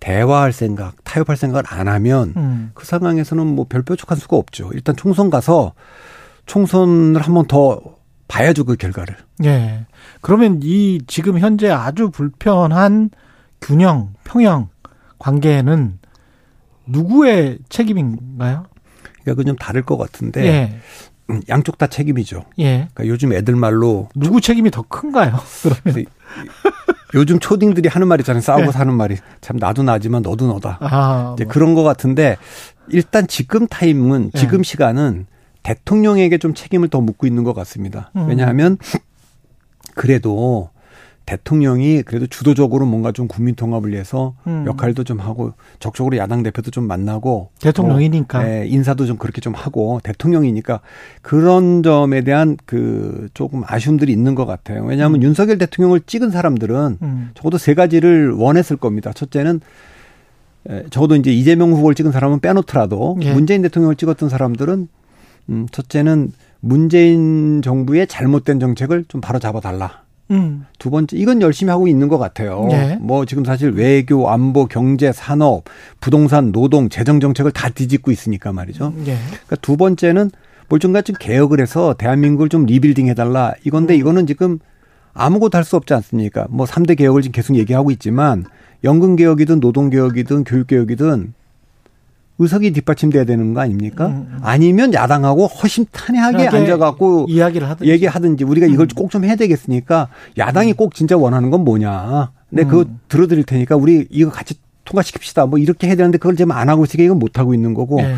대화할 생각, 타협할 생각을 안 하면 음. 그 상황에서는 뭐 별 뾰족한 수가 없죠. 일단 총선 가서 총선을 한 번 더 봐야죠, 그 결과를. 예. 그러면 이 지금 현재 아주 불편한 균형, 평형 관계는 누구의 책임인가요? 그러니까 그건 좀 다를 것 같은데 예. 양쪽 다 책임이죠. 예. 그러니까 요즘 애들 말로 누구 책임이 더 큰가요? 그러면. 요즘 초딩들이 하는 말이 있잖아요. 싸우고 네. 사는 말이. 참 나도 나지만 너도 너다. 아, 이제 뭐. 그런 것 같은데 일단 지금 타임은 네. 지금 시간은 대통령에게 좀 책임을 더 묻고 있는 것 같습니다. 음. 왜냐하면 그래도 대통령이 그래도 주도적으로 뭔가 좀 국민 통합을 위해서 음. 역할도 좀 하고 적극적으로 야당 대표도 좀 만나고 대통령이니까 뭐, 네, 인사도 좀 그렇게 좀 하고 대통령이니까 그런 점에 대한 그 조금 아쉬움들이 있는 것 같아요. 왜냐하면 음. 윤석열 대통령을 찍은 사람들은 음. 적어도 세 가지를 원했을 겁니다. 첫째는 적어도 이제 이재명 후보를 찍은 사람은 빼놓더라도 예. 문재인 대통령을 찍었던 사람들은 음, 첫째는 문재인 정부의 잘못된 정책을 좀 바로 잡아달라. 음. 두 번째, 이건 열심히 하고 있는 것 같아요. 예. 뭐 지금 사실 외교, 안보, 경제, 산업, 부동산, 노동, 재정 정책을 다 뒤집고 있으니까 말이죠. 예. 그러니까 두 번째는 멀쩡같이 개혁을 해서 대한민국을 좀 리빌딩 해달라. 이건데 음. 이거는 지금 아무것도 할 수 없지 않습니까? 뭐 삼 대 개혁을 지금 계속 얘기하고 있지만 연금 개혁이든 노동 개혁이든 교육 개혁이든 의석이 뒷받침돼야 되는 거 아닙니까? 음. 아니면 야당하고 허심탄회하게 앉아갖고 이야기를 하든지. 얘기하든지 우리가 이걸 음. 꼭 좀 해야 되겠으니까 야당이 음. 꼭 진짜 원하는 건 뭐냐. 네, 음. 그거 들어드릴 테니까 우리 이거 같이 통과시킵시다. 뭐 이렇게 해야 되는데 그걸 지금 안 하고 있으니까 이건 못 하고 있는 거고. 네.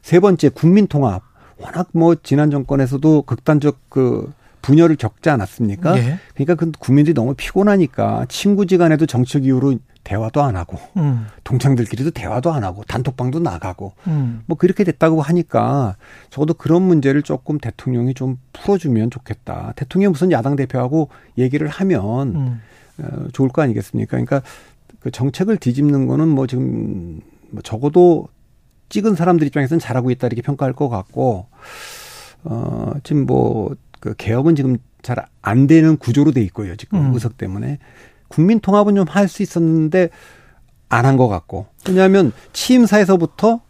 세 번째 국민 통합. 워낙 뭐 지난 정권에서도 극단적 그 분열을 겪지 않았습니까? 네. 그러니까 그 국민들이 너무 피곤하니까 친구지간에도 정책 이유로 대화도 안 하고 음. 동창들끼리도 대화도 안 하고 단톡방도 나가고 음. 뭐 그렇게 됐다고 하니까 적어도 그런 문제를 조금 대통령이 좀 풀어주면 좋겠다. 대통령이 무슨 야당 대표하고 얘기를 하면 음. 어, 좋을 거 아니겠습니까? 그러니까 그 정책을 뒤집는 거는 뭐 지금 뭐 적어도 찍은 사람들 입장에서는 잘하고 있다 이렇게 평가할 것 같고 어, 지금 뭐 그 개혁은 지금 잘 안 되는 구조로 돼 있고요. 지금 음. 의석 때문에. 국민 통합은 좀 할 수 있었는데 안 한 것 같고. 왜냐하면 취임사에서부터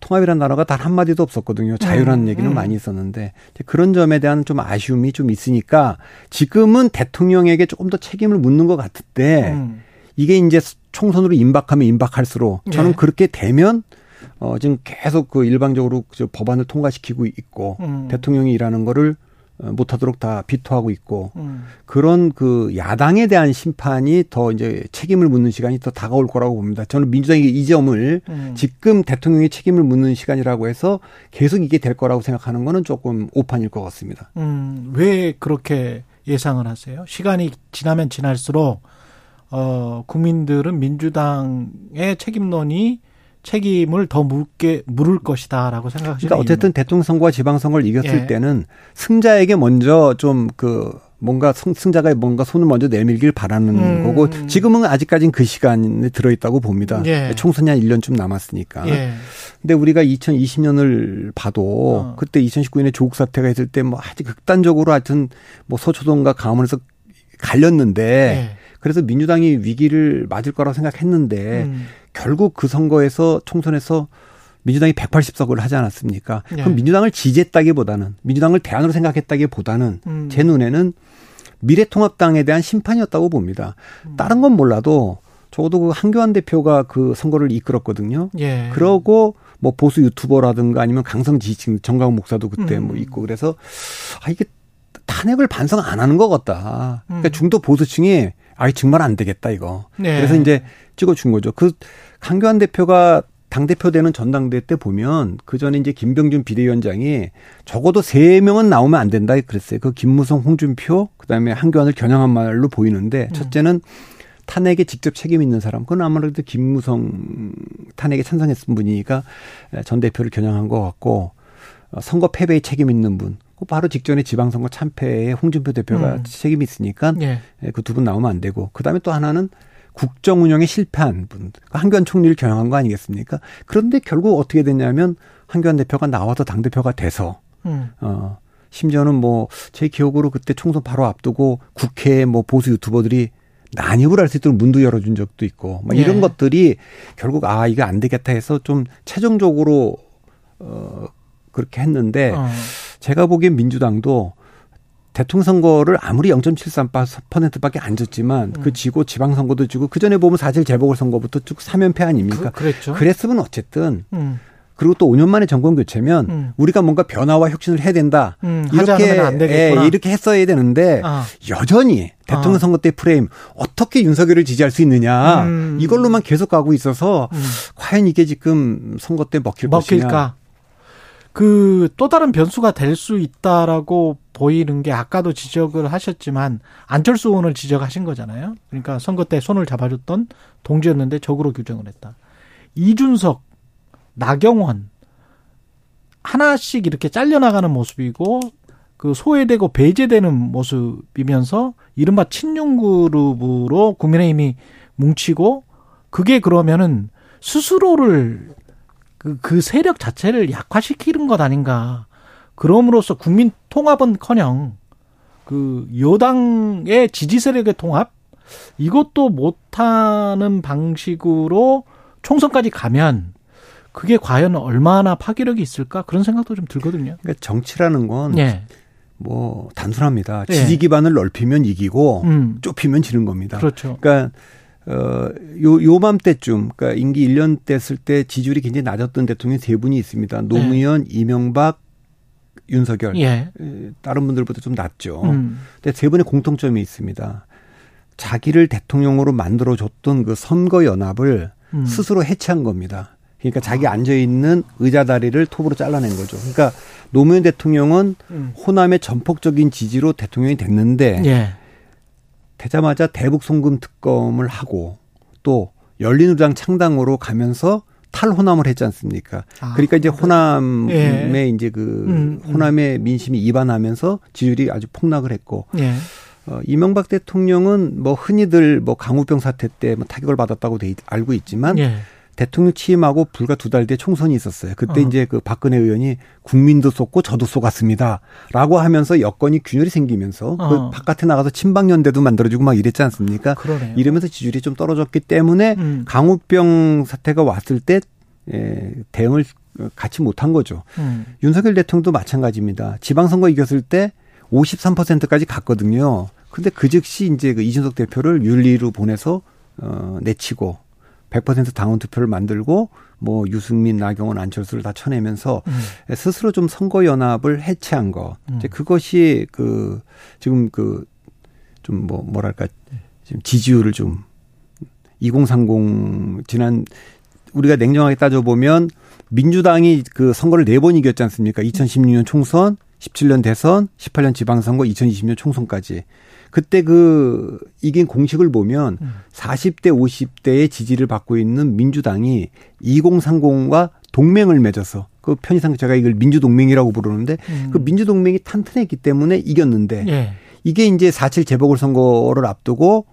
통합이라는 단어가 단 한마디도 없었거든요. 자유라는 음, 얘기는 음. 많이 있었는데 그런 점에 대한 좀 아쉬움이 좀 있으니까 지금은 대통령에게 조금 더 책임을 묻는 것 같을 때 음. 이게 이제 총선으로 임박하면 임박할수록 저는 네. 그렇게 되면 어, 지금 계속 그 일방적으로 법안을 통과시키고 있고 음. 대통령이 일하는 거를 못하도록 다 비토하고 있고 음. 그런 그 야당에 대한 심판이 더 이제 책임을 묻는 시간이 더 다가올 거라고 봅니다. 저는 민주당이 이 점을 음. 지금 대통령이 책임을 묻는 시간이라고 해서 계속 이게 될 거라고 생각하는 거는 조금 오판일 것 같습니다. 음, 왜 그렇게 예상을 하세요? 시간이 지나면 지날수록 어, 국민들은 민주당의 책임론이 책임을 더 묻게, 물을 것이다라고 생각하시는. 그러니까 어쨌든 이유는. 대통령 선거와 지방선거를 이겼을 예. 때는 승자에게 먼저 좀 그 뭔가 승자가 뭔가 손을 먼저 내밀길 바라는 음. 거고 지금은 아직까지는 그 시간에 들어있다고 봅니다. 예. 총선이 한 일 년쯤 남았으니까. 그런데 예. 우리가 이천이십 년을 봐도 어. 그때 이천십구 년에 조국 사태가 있을 때 뭐 아주 극단적으로 하여튼 뭐 서초동과 강원에서 갈렸는데 예. 그래서 민주당이 위기를 맞을 거라고 생각했는데 음. 결국 그 선거에서 총선에서 민주당이 백팔십 석을 하지 않았습니까? 네. 그럼 민주당을 지지했다기보다는 민주당을 대안으로 생각했다기보다는 음. 제 눈에는 미래통합당에 대한 심판이었다고 봅니다. 음. 다른 건 몰라도 적어도 그 한교안 대표가 그 선거를 이끌었거든요. 예. 그러고 뭐 보수 유튜버라든가 아니면 강성 지지층 정강훈 목사도 그때 음. 뭐 있고 그래서 아 이게 탄핵을 반성 안 하는 것 같다. 그러니까 중도 보수층이 아이 정말 안 되겠다 이거. 네. 그래서 이제 찍어준 거죠. 그 강교안 대표가 당대표 되는 전당대회 때 보면 그 전에 이제 김병준 비대위원장이 적어도 세 명은 나오면 안 된다 그랬어요. 그 김무성, 홍준표, 그다음에 한교안을 겨냥한 말로 보이는데 첫째는 탄핵에 직접 책임 있는 사람. 그건 아무래도 김무성 탄핵에 찬성했던 분이니까 전 대표를 겨냥한 것 같고 선거 패배에 책임 있는 분. 바로 직전에 지방선거 참패에 홍준표 대표가 음. 책임이 있으니까 예. 그 두 분 나오면 안 되고 그다음에 또 하나는 국정 운영에 실패한 분. 한교안 총리를 겨냥한 거 아니겠습니까? 그런데 결국 어떻게 됐냐면 한교안 대표가 나와서 당대표가 돼서 음. 어, 심지어는 뭐 제 기억으로 그때 총선 바로 앞두고 국회에 뭐 보수 유튜버들이 난입을 할 수 있도록 문도 열어준 적도 있고 막 이런 예. 것들이 결국 아 이거 안 되겠다 해서 좀 최종적으로 어, 그렇게 했는데 어. 제가 보기엔 민주당도 대통령 선거를 아무리 영 점 칠삼 퍼센트밖에 안 졌지만 음. 그 지고 지방선거도 지고 그전에 보면 사실 재보궐선거부터 쭉 삼 연패 아닙니까? 그, 그랬죠. 그랬으면 어쨌든 음. 그리고 또 오 년 만에 정권 교체면 음. 우리가 뭔가 변화와 혁신을 해야 된다. 음, 이렇게 안 되겠구나. 예, 이렇게 했어야 되는데 아. 여전히 대통령 아. 선거 때 프레임 어떻게 윤석열을 지지할 수 있느냐 음. 이걸로만 계속 가고 있어서 음. 과연 이게 지금 선거 때 먹힐 먹힐까? 것이냐. 그 또 다른 변수가 될 수 있다라고 보이는 게 아까도 지적을 하셨지만 안철수 의원을 지적하신 거잖아요. 그러니까 선거 때 손을 잡아줬던 동지였는데 적으로 규정을 했다. 이준석, 나경원 하나씩 이렇게 잘려나가는 모습이고 그 소외되고 배제되는 모습이면서 이른바 친윤그룹으로 국민의힘이 뭉치고 그게 그러면은 스스로를 그, 그 세력 자체를 약화시키는 것 아닌가. 그럼으로써 국민 통합은커녕 그 여당의 지지 세력의 통합 이것도 못하는 방식으로 총선까지 가면 그게 과연 얼마나 파괴력이 있을까 그런 생각도 좀 들거든요. 그러니까 정치라는 건 네. 뭐 단순합니다. 지지 기반을 넓히면 이기고 음. 좁히면 지는 겁니다. 그렇죠. 그러니까 어, 요, 요맘때쯤, 그러니까 임기 일 년 됐을 때 지지율이 굉장히 낮았던 대통령이 세 분이 있습니다. 노무현, 네. 이명박, 윤석열. 예. 다른 분들보다 좀 낮죠. 음. 근데 세 분의 공통점이 있습니다. 자기를 대통령으로 만들어줬던 그 선거연합을 음. 스스로 해체한 겁니다. 그러니까 자기 앉아있는 의자 다리를 톱으로 잘라낸 거죠. 그러니까 노무현 대통령은 음. 호남의 전폭적인 지지로 대통령이 됐는데, 예. 되자마자 대북송금 특검을 하고 또 열린우리당 창당으로 가면서 탈호남을 했지 않습니까? 아, 그러니까 이제 호남의 예. 이제 그 음, 음. 호남의 민심이 이반하면서 지지율이 아주 폭락을 했고 예. 어, 이명박 대통령은 뭐 흔히들 뭐 강우병 사태 때 뭐 타격을 받았다고 돼 있, 알고 있지만. 예. 대통령 취임하고 불과 두 달 뒤에 총선이 있었어요. 그때 어. 이제 그 박근혜 의원이 국민도 쏟고 저도 쏟았습니다. 라고 하면서 여건이 균열이 생기면서 어. 그 바깥에 나가서 친박연대도 만들어지고 막 이랬지 않습니까? 그러네요. 이러면서 지지율이 좀 떨어졌기 때문에 음. 강우병 사태가 왔을 때 예, 대응을 같이 못한 거죠. 음. 윤석열 대통령도 마찬가지입니다. 지방선거 이겼을 때 오십삼 퍼센트까지 갔거든요. 근데 그 즉시 이제 그 이준석 대표를 윤리로 보내서 어, 내치고 백 퍼센트 당원 투표를 만들고 뭐 유승민, 나경원, 안철수를 다 쳐내면서 음. 스스로 좀 선거 연합을 해체한 거. 음. 이제 그것이 그 지금 그 좀 뭐 뭐랄까 지금 지지율을 좀 이공삼공 지난 우리가 냉정하게 따져 보면 민주당이 그 선거를 네 번 이겼지 않습니까? 이천십육 년 총선, 십칠 년 대선, 십팔 년 지방선거, 이천이십 년 총선까지. 그때 그 이긴 공식을 보면 사십 대, 오십 대의 지지를 받고 있는 민주당이 이공삼공과 동맹을 맺어서 그 편의상 제가 이걸 민주동맹이라고 부르는데 음. 그 민주동맹이 탄탄했기 때문에 이겼는데 예. 이게 이제 사칠 재보궐선거를 앞두고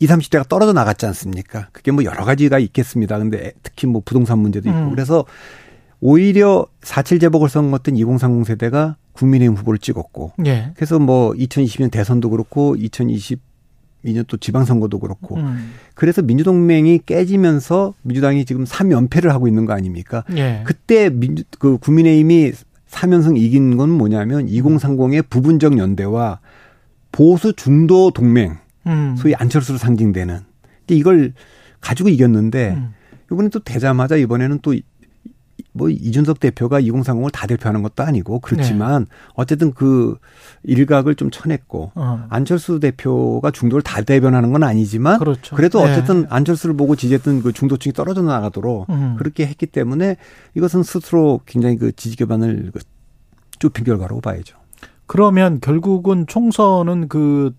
이십, 삼십 대가 떨어져 나갔지 않습니까? 그게 뭐 여러 가지가 있겠습니다. 근데 특히 뭐 부동산 문제도 있고 음. 그래서 오히려 사칠 재보궐선거 때 이공삼공 세대가 국민의힘 후보를 찍었고 예. 그래서 뭐 이천이십 년 대선도 그렇고 이천이십이 년 또 지방선거도 그렇고 음. 그래서 민주동맹이 깨지면서 민주당이 지금 삼 연패를 하고 있는 거 아닙니까? 예. 그때 민주, 그 국민의힘이 삼 연승 이긴 건 뭐냐면 이공삼공의 부분적 연대와 보수 중도 동맹 음. 소위 안철수로 상징되는 근데 이걸 가지고 이겼는데 음. 이번에 또 되자마자 이번에는 또 뭐 이준석 대표가 이공삼공을 다 대표하는 것도 아니고 그렇지만 네. 어쨌든 그 일각을 좀 쳐냈고 어. 안철수 대표가 중도를 다 대변하는 건 아니지만 그렇죠. 그래도 어쨌든 네. 안철수를 보고 지지했던 그 중도층이 떨어져 나가도록 음. 그렇게 했기 때문에 이것은 스스로 굉장히 그 지지 기반을 그 좁힌 결과라고 봐야죠. 그러면 결국은 총선은 그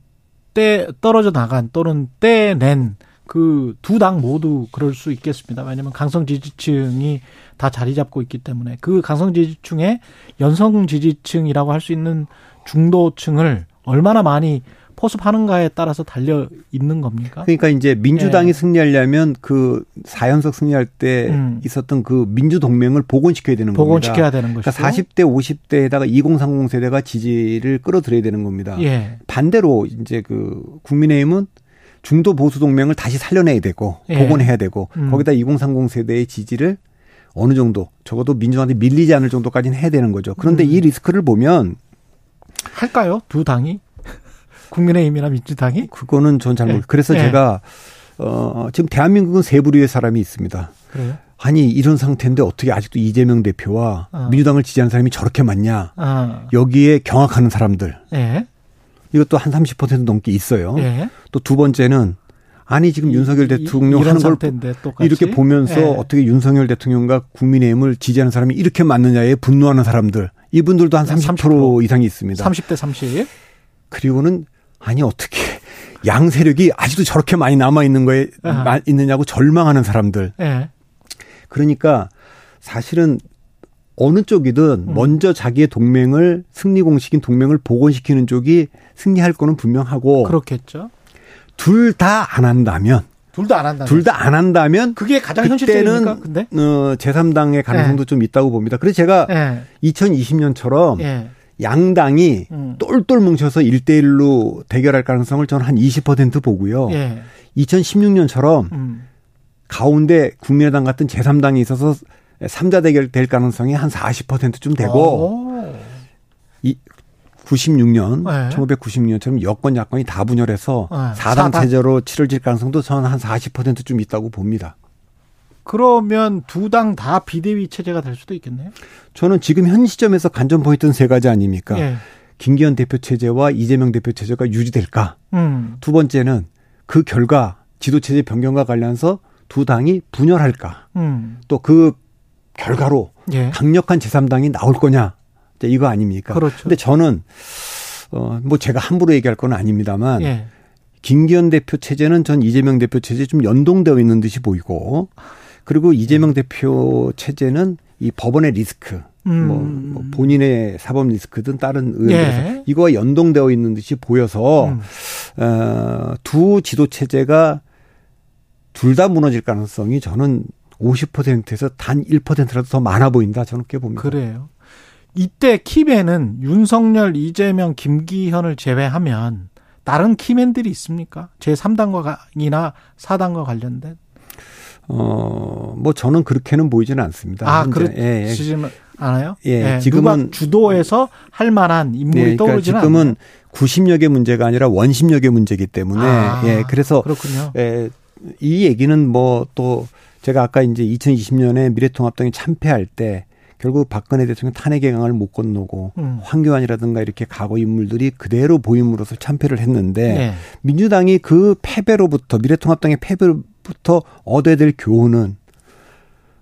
때 떨어져 나간 또는 떼낸 그 두 당 모두 그럴 수 있겠습니다. 왜냐하면 강성 지지층이 다 자리 잡고 있기 때문에 그 강성 지지층에 연성 지지층이라고 할 수 있는 중도층을 얼마나 많이 포섭하는가에 따라서 달려 있는 겁니까? 그러니까 이제 민주당이 예. 승리하려면 그 사 연석 승리할 때 음. 있었던 그 민주동맹을 복원시켜야 되는 복원시켜야 겁니다. 복원시켜야 되는 것이죠. 그러니까 사십 대, 오십 대에다가 이공삼공 세대가 지지를 끌어들여야 되는 겁니다. 예. 반대로 이제 그 국민의힘은 중도 보수 동맹을 다시 살려내야 되고 예. 복원해야 되고 음. 거기다 이공삼공 세대의 지지를 어느 정도 적어도 민주당한테 밀리지 않을 정도까지는 해야 되는 거죠. 그런데 음. 이 리스크를 보면 할까요? 두 당이? 국민의힘이나 민주당이? 그거는 전 잘 모르. 예. 그래서 예. 제가 어, 지금 대한민국은 세 부류의 사람이 있습니다. 그래요? 아니 이런 상태인데 어떻게 아직도 이재명 대표와 아. 민주당을 지지하는 사람이 저렇게 많냐? 아. 여기에 경악하는 사람들. 예. 이것도 한 삼십 퍼센트 넘게 있어요. 예. 또 두 번째는 아니 지금 이, 윤석열 대통령 이, 하는 걸 똑같이? 이렇게 보면서 예. 어떻게 윤석열 대통령과 국민의힘을 지지하는 사람이 이렇게 맞느냐에 분노하는 사람들. 이분들도 한 삼십 퍼센트, 삼십 퍼센트 이상이 있습니다. 삼십 대 삼십. 그리고는 아니 어떻게 양 세력이 아직도 저렇게 많이 남아 있는 거에 아하. 있느냐고 절망하는 사람들. 예. 그러니까 사실은 어느 쪽이든 음. 먼저 자기의 동맹을 승리 공식인 동맹을 복원시키는 쪽이 승리할 거는 분명하고. 그렇겠죠. 둘 다 안 한다면. 둘 다 안 한다면. 둘 다 안 한다면. 그게 가장 현실적입니까? 근데 어, 제삼 당의 가능성도 예. 좀 있다고 봅니다. 그래서 제가 예. 이천이십 년처럼 예. 양당이 음. 똘똘 뭉쳐서 일 대 일로 대결할 가능성을 저는 한 이십 퍼센트 보고요. 예. 이천십육 년처럼 음. 가운데 국민의당 같은 제삼 당이 있어서 삼자 대결 될 가능성이 한 사십 퍼센트쯤 되고 이 구십육 년, 네. 천구백구십육 년처럼 여권 야권이 다 분열해서 네. 사 당 체제로 치러질 가능성도 저는 한 사십 퍼센트쯤 있다고 봅니다. 그러면 두 당 다 비대위 체제가 될 수도 있겠네요. 저는 지금 현 시점에서 관전 포인트는 세 가지 아닙니까? 네. 김기현 대표 체제와 이재명 대표 체제가 유지될까? 음. 두 번째는 그 결과 지도체제 변경과 관련해서 두 당이 분열할까? 음. 또 그 결과로 예. 강력한 제삼 당이 나올 거냐? 이거 아닙니까? 그런데 그렇죠. 저는 어, 뭐 제가 함부로 얘기할 건 아닙니다만 예. 김기현 대표 체제는 전 이재명 대표 체제에 좀 연동되어 있는 듯이 보이고 그리고 이재명 대표 체제는 이 법원의 리스크, 음. 뭐, 뭐 본인의 사법 리스크든 다른 의원에서 예. 이거와 연동되어 있는 듯이 보여서 음. 어, 두 지도 체제가 둘 다 무너질 가능성이 저는 오십 퍼센트에서 단 일 퍼센트라도 더 많아 보인다. 저는 그렇게 봅니다. 그래요. 이때 키맨은 윤석열, 이재명, 김기현을 제외하면 다른 키맨들이 있습니까? 제삼 당과나 사 당과 관련된? 어, 뭐 저는 그렇게는 보이지는 않습니다. 아, 그렇지는 않아요? 예, 예, 지금은. 누가 주도해서 할 만한 인물이 예, 그러니까 떠오르지는 않아요. 지금은 구십여 개 문제가 아니라 원심여 개 문제이기 때문에. 아, 예, 그래서. 그렇군요. 예, 이 얘기는 뭐 또 제가 아까 이제 이천이십 년에 미래통합당이 참패할 때 결국 박근혜 대통령 탄핵의 강을 못 건너고 음. 황교안이라든가 이렇게 과거 인물들이 그대로 보임으로써 참패를 했는데 네. 민주당이 그 패배로부터 미래통합당의 패배로부터 얻어야 될 교훈은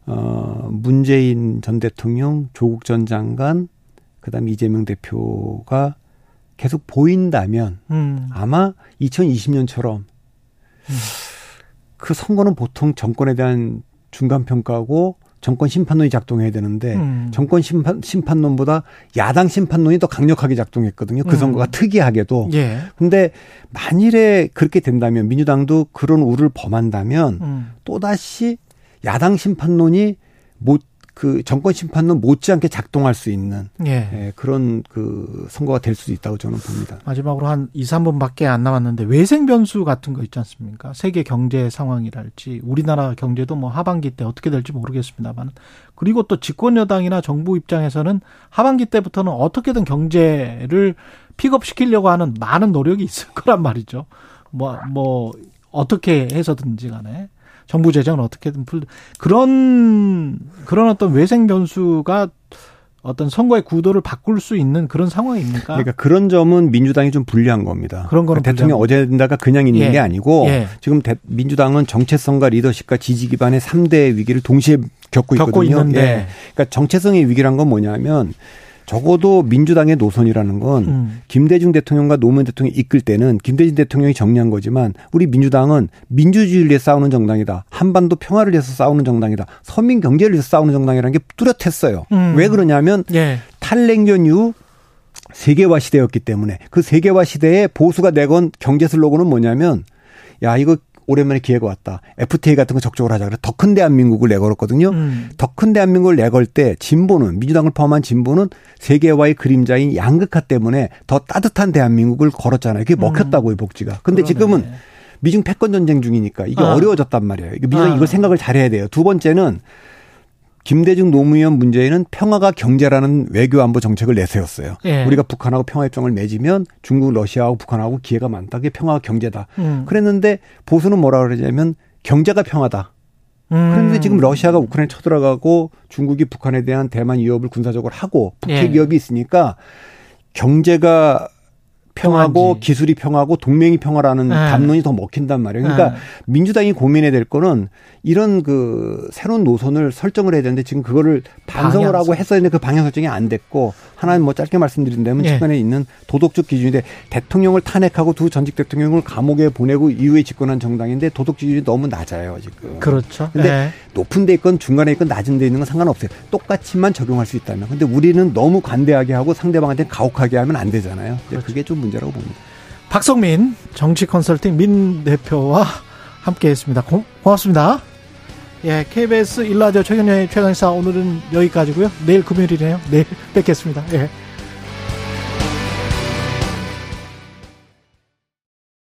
어, 문재인 전 대통령, 조국 전 장관, 그다음에 이재명 대표가 계속 보인다면 음. 아마 이천이십 년처럼 음. 그 선거는 보통 정권에 대한 중간평가하고 정권 심판론이 작동해야 되는데 음. 정권 심판, 심판론보다 야당 심판론이 더 강력하게 작동했거든요. 그 음. 선거가 특이하게도. 그런데 예. 만일에 그렇게 된다면 민주당도 그런 우를 범한다면 음. 또다시 야당 심판론이 못, 그 정권 심판론 못지않게 작동할 수 있는 예. 예, 그런 그 선거가 될 수도 있다고 저는 봅니다. 마지막으로 한 이, 삼 분밖에 안 남았는데 외생 변수 같은 거 있지 않습니까? 세계 경제 상황이랄지 우리나라 경제도 뭐 하반기 때 어떻게 될지 모르겠습니다만 그리고 또 집권 여당이나 정부 입장에서는 하반기 때부터는 어떻게든 경제를 픽업시키려고 하는 많은 노력이 있을 거란 말이죠. 뭐, 뭐 어떻게 해서든지 간에. 정부 재정은 어떻게든 풀 그런 그런 어떤 외생 변수가 어떤 선거의 구도를 바꿀 수 있는 그런 상황입니까? 그러니까 그런 점은 민주당이 좀 불리한 겁니다. 그런 거는 그러니까 대통령 어젠다가 그냥 있는 예. 게 아니고 예. 지금 대, 민주당은 정체성과 리더십과 지지 기반의 삼 대 위기를 동시에 겪고, 겪고 있거든요. 있는데. 예. 그러니까 정체성의 위기란 건 뭐냐면 적어도 민주당의 노선이라는 건 음. 김대중 대통령과 노무현 대통령이 이끌 때는 김대중 대통령이 정리한 거지만 우리 민주당은 민주주의를 위해 싸우는 정당이다. 한반도 평화를 위해서 싸우는 정당이다. 서민 경제를 위해서 싸우는 정당이라는 게 뚜렷했어요. 음. 왜 그러냐면 예. 탈냉전 이후 세계화 시대였기 때문에 그 세계화 시대에 보수가 내건 경제 슬로건은 뭐냐면 야 이거 오랜만에 기회가 왔다. 에프티에이 같은 거 적극적으로 하자. 그래서 더 큰 대한민국을 내걸었거든요. 음. 더 큰 대한민국을 내걸 때 진보는 민주당을 포함한 진보는 세계화의 그림자인 양극화 때문에 더 따뜻한 대한민국을 걸었잖아요. 그게 먹혔다고요. 음. 복지가. 그런데 지금은 미중 패권 전쟁 중이니까 이게 아. 어려워졌단 말이에요. 민주당이 아. 이걸 생각을 잘해야 돼요. 두 번째는 김대중 노무현 문재인은 평화가 경제라는 외교 안보 정책을 내세웠어요. 예. 우리가 북한하고 평화협정을 맺으면 중국, 러시아하고 북한하고 기회가 많다. 그게 평화가 경제다. 음. 그랬는데 보수는 뭐라 그러냐면 경제가 평화다. 음. 그런데 지금 러시아가 우크라이나에 쳐들어가고 중국이 북한에 대한 대만 위협을 군사적으로 하고 북핵 위협이 있으니까 경제가 평화고 기술이 평화고 동맹이 평화라는 네. 담론이 더 먹힌단 말이에요. 그러니까 네. 민주당이 고민해야 될 거는 이런 그 새로운 노선을 설정을 해야 되는데 지금 그거를 반성을 방향성. 하고 했어야 되는데 그 방향 설정이 안 됐고 하나는 뭐 짧게 말씀드린다면 네. 측면에 있는 도덕적 기준인데 대통령을 탄핵하고 두 전직 대통령을 감옥에 보내고 이후에 집권한 정당인데 도덕 기준이 너무 낮아요 지금. 그렇죠. 근데 네. 높은 데 있건 중간에 있건 낮은 데 있는 건 상관없어요. 똑같이만 적용할 수 있다면. 근데 우리는 너무 관대하게 하고 상대방한테 가혹하게 하면 안 되잖아요. 그렇죠. 그게 좀 문제라고 봅니다. 박성민 정치 컨설팅 민 대표와 함께했습니다. 고, 고맙습니다. 예, 케이비에스 일라디오 최경영의 최강시사 오늘은 여기까지고요. 내일 금요일이네요. 내일 뵙겠습니다. 예.